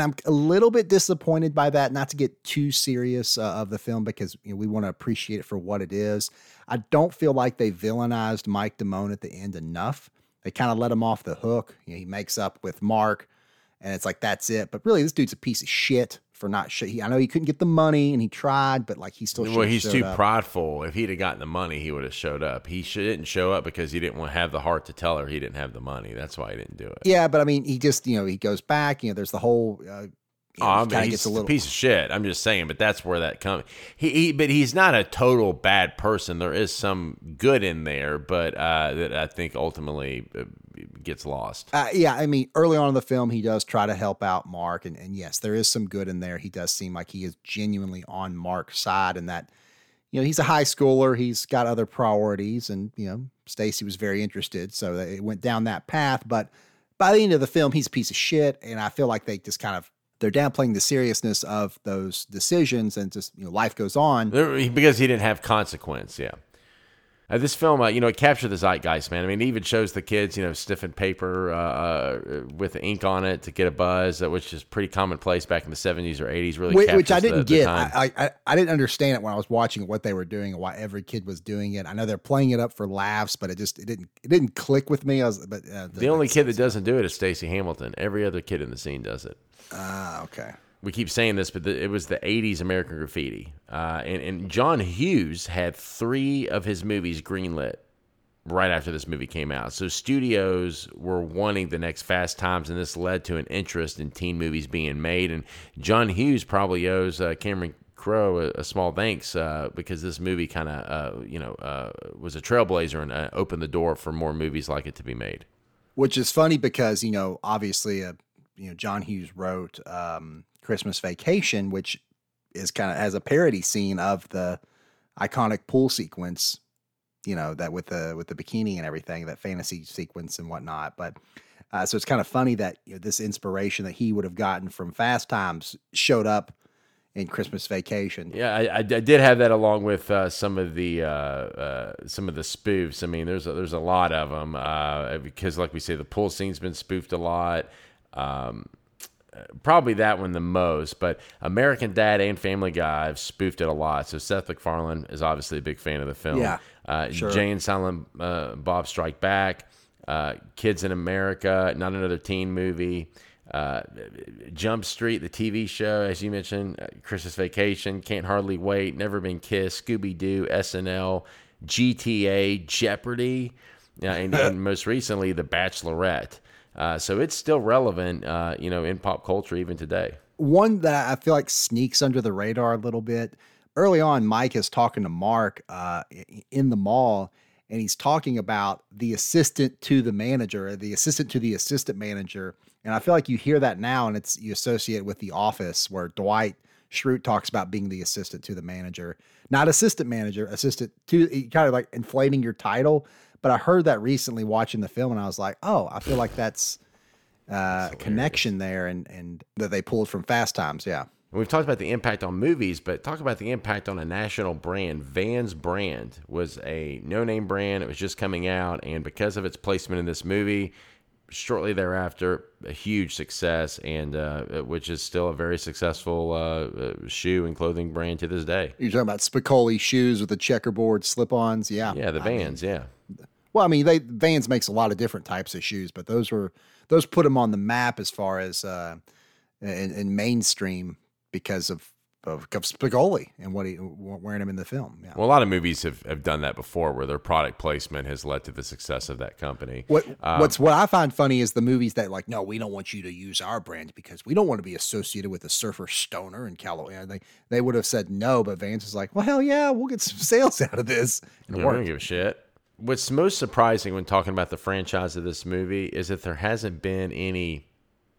I'm a little bit disappointed by that. Not to get too serious of the film, because we want to appreciate it for what it is. I don't feel like they villainized Mike Damone at the end enough. They kind of let him off the hook. He makes up with Mark. And it's like, that's it. But really, this dude's a piece of shit for not shit. I know he couldn't get the money and he tried, but he still showed up. Well, he's too prideful. If he'd have gotten the money, he would have showed up. He didn't show up because he didn't want to have the heart to tell her he didn't have the money. That's why he didn't do it. Yeah, but I mean, he just, he goes back. There's the whole... he's a piece of shit. I'm just saying, but that's where that comes. But he's not a total bad person. There is some good in there, but that I think ultimately gets lost. Yeah, I mean, early on in the film, he does try to help out Mark, and yes, there is some good in there. He does seem like he is genuinely on Mark's side, and that he's a high schooler. He's got other priorities, and Stacy was very interested, so it went down that path. But by the end of the film, he's a piece of shit, and I feel like they just kind of. They're downplaying the seriousness of those decisions and just, life goes on. Because he didn't have consequence, yeah. This film, it captured the zeitgeist, man. I mean, it even shows the kids, sniffing paper with ink on it to get a buzz, which is pretty commonplace back in the 70s or 80s. Really, which I didn't get. I didn't understand it when I was watching what they were doing and why every kid was doing it. I know they're playing it up for laughs, but it didn't click with me. The only kid that doesn't do it is Stacey Hamilton. Every other kid in the scene does it. Ah, okay. We keep saying this, but it was the 80s American Graffiti. And John Hughes had 3 of his movies greenlit right after this movie came out. So studios were wanting the next Fast Times, and this led to an interest in teen movies being made. And John Hughes probably owes Cameron Crowe a small thanks because this movie kind of was a trailblazer and opened the door for more movies like it to be made. Which is funny because, obviously... John Hughes wrote Christmas Vacation, which is kind of as a parody scene of the iconic pool sequence, that with the bikini and everything, that fantasy sequence and whatnot. But so it's kind of funny that this inspiration that he would have gotten from Fast Times showed up in Christmas Vacation. Yeah, I did have that along with some of the spoofs. I mean, there's a lot of them because, like we say, the pool scene's been spoofed a lot. Probably that one the most, but American Dad and Family Guy have spoofed it a lot. So Seth MacFarlane is obviously a big fan of the film. Yeah, sure. Jay and Silent Bob Strike Back, Kids in America, Not Another Teen Movie, Jump Street, the TV show, as you mentioned, Christmas Vacation, Can't Hardly Wait, Never Been Kissed, Scooby-Doo, SNL, GTA, Jeopardy, and most recently, The Bachelorette. So it's still relevant, in pop culture even today. One that I feel like sneaks under the radar a little bit. Early on, Mike is talking to Mark in the mall, and he's talking about the assistant to the manager, the assistant to the assistant manager. And I feel like you hear that now, and you associate it with The Office, where Dwight Schrute talks about being the assistant to the manager, not assistant manager, assistant to, kind of like inflating your title. But I heard that recently watching the film, and I was like, oh, I feel like that's a connection there, and that they pulled from Fast Times. Yeah. We've talked about the impact on movies, but talk about the impact on a national brand. Vans brand was a no-name brand. It was just coming out, and because of its placement in this movie, shortly thereafter, a huge success, and which is still a very successful shoe and clothing brand to this day. You're talking about Spicoli shoes with the checkerboard slip-ons? Yeah. Yeah, the Vans, Well, I mean, Vans makes a lot of different types of shoes, but those put them on the map as far as in mainstream, because of Spicoli and what he wearing him in the film. Yeah. Well, a lot of movies have done that before, where their product placement has led to the success of that company. What I find funny is the movies that like, no, we don't want you to use our brand because we don't want to be associated with a surfer stoner in California. They would have said no, but Vans was like, well, hell yeah, we'll get some sales out of this. And we don't give a shit. What's most surprising when talking about the franchise of this movie is that there hasn't been any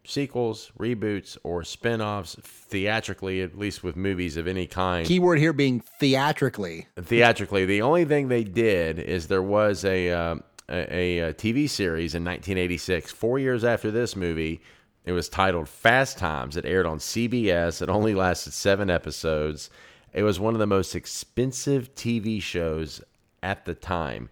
sequels, reboots, or spinoffs theatrically, at least with movies of any kind. Keyword here being theatrically. Theatrically. The only thing they did is there was a TV series in 1986, 4 years after this movie. It was titled Fast Times. It aired on CBS. It only lasted 7 episodes. It was one of the most expensive TV shows at the time.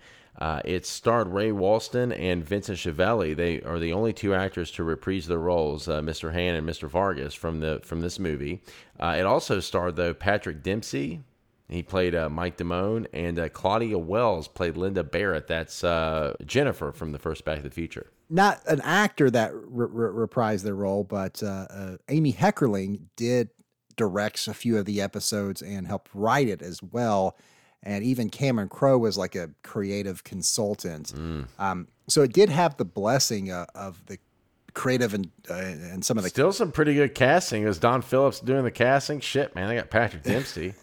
It starred Ray Walston and Vincent Chiavelli. They are the only two actors to reprise their roles, Mr. Han and Mr. Vargas, from this movie. It also starred, though, Patrick Dempsey. He played Mike Damone, and Claudia Wells played Linda Barrett. That's Jennifer from the first Back to the Future. Not an actor that reprised their role, but Amy Heckerling did direct a few of the episodes and helped write it as well. And even Cameron Crowe was like a creative consultant. So it did have the blessing of the creative and some of the... Still some pretty good casting. It was Don Phillips doing the casting. Shit, man, they got Patrick Dempsey.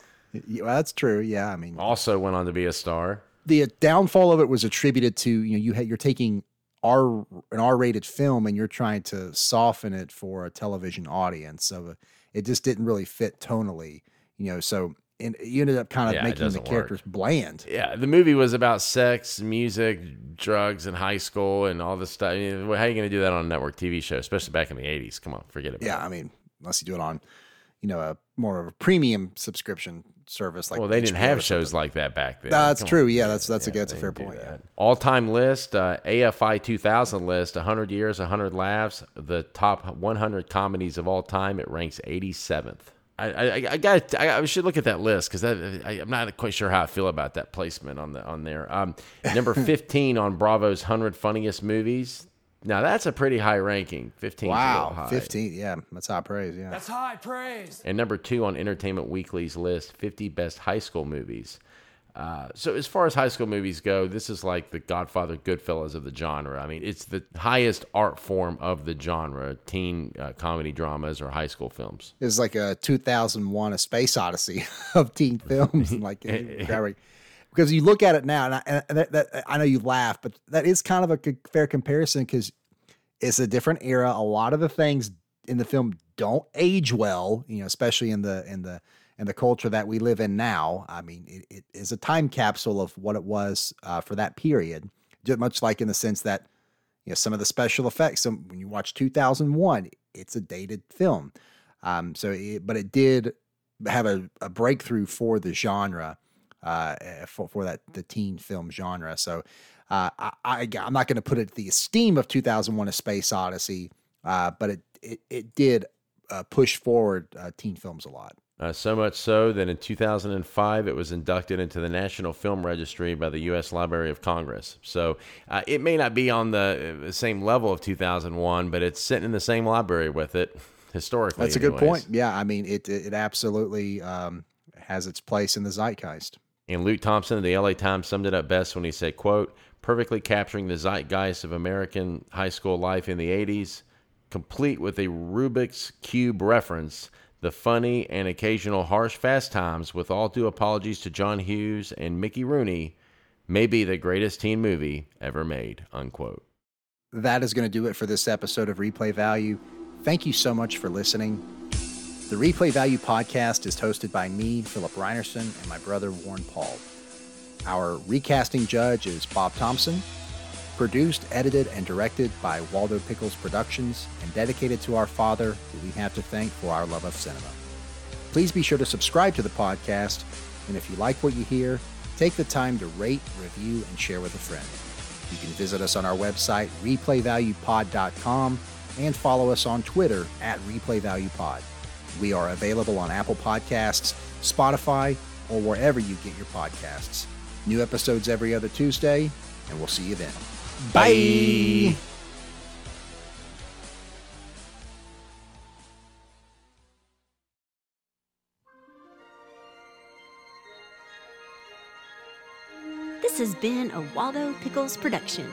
Yeah, that's true, yeah. I mean, also went on to be a star. The downfall of it was attributed to, you're taking an R-rated film and you're trying to soften it for a television audience. So it just didn't really fit tonally, so... And you ended up kind of making the characters bland. Yeah, the movie was about sex, music, drugs, and high school, and all this stuff. I mean, how are you going to do that on a network TV show, especially back in the 80s? Come on, forget about it. Yeah, I mean, unless you do it on, a more of a premium subscription service. Like, well, they didn't have shows like that back then. That's true. Yeah, that's a fair point. Yeah. All-time list, AFI 2000 list, 100 Years, 100 Laughs, the top 100 comedies of all time. It ranks 87th. I should look at that list because I'm not quite sure how I feel about that placement on there. Number 15 on Bravo's 100 Funniest Movies. Now that's a pretty high ranking. 15. Wow, high. 15. Yeah, that's high praise. Yeah, that's high praise. And number 2 on Entertainment Weekly's list, 50 Best High School Movies. So as far as high school movies go, this is like the Godfather, Goodfellas of the genre. I mean, it's the highest art form of the genre, teen comedy dramas or high school films. It's like a 2001, A Space Odyssey of teen films. And like, because you look at it now, and I know you laugh, but that is kind of a fair comparison because it's a different era. A lot of the things in the film don't age well, especially in the culture that we live in now. I mean, it is a time capsule of what it was for that period, just much like in the sense that, some of the special effects, when you watch 2001, it's a dated film. But it did have a breakthrough for the genre, for the teen film genre. So I'm not going to put it at the esteem of 2001, A Space Odyssey, but it did push forward teen films a lot. So much so that in 2005, it was inducted into the National Film Registry by the U.S. Library of Congress. So it may not be on the same level of 2001, but it's sitting in the same library with it historically. That's a good point. Yeah, I mean, it absolutely has its place in the zeitgeist. And Luke Thompson of the LA Times summed it up best when he said, quote, perfectly capturing the zeitgeist of American high school life in the 80s, complete with a Rubik's Cube reference, the funny and occasional harsh Fast Times, with all due apologies to John Hughes and Mickey Rooney, may be the greatest teen movie ever made, unquote. That is going to do it for this episode of Replay Value. Thank you so much for listening. The Replay Value podcast is hosted by me, Philip Reinerson, and my brother, Warren Paul. Our recasting judge is Bob Thompson. Produced, edited, and directed by Waldo Pickles Productions, and dedicated to our father, who we have to thank for our love of cinema. Please be sure to subscribe to the podcast, and if you like what you hear, take the time to rate, review, and share with a friend. You can visit us on our website, replayvaluepod.com, and follow us on Twitter @replayvaluepod. We are available on Apple Podcasts, Spotify, or wherever you get your podcasts. New episodes every other Tuesday, and we'll see you then. Bye! This has been a Waldo Pickles production.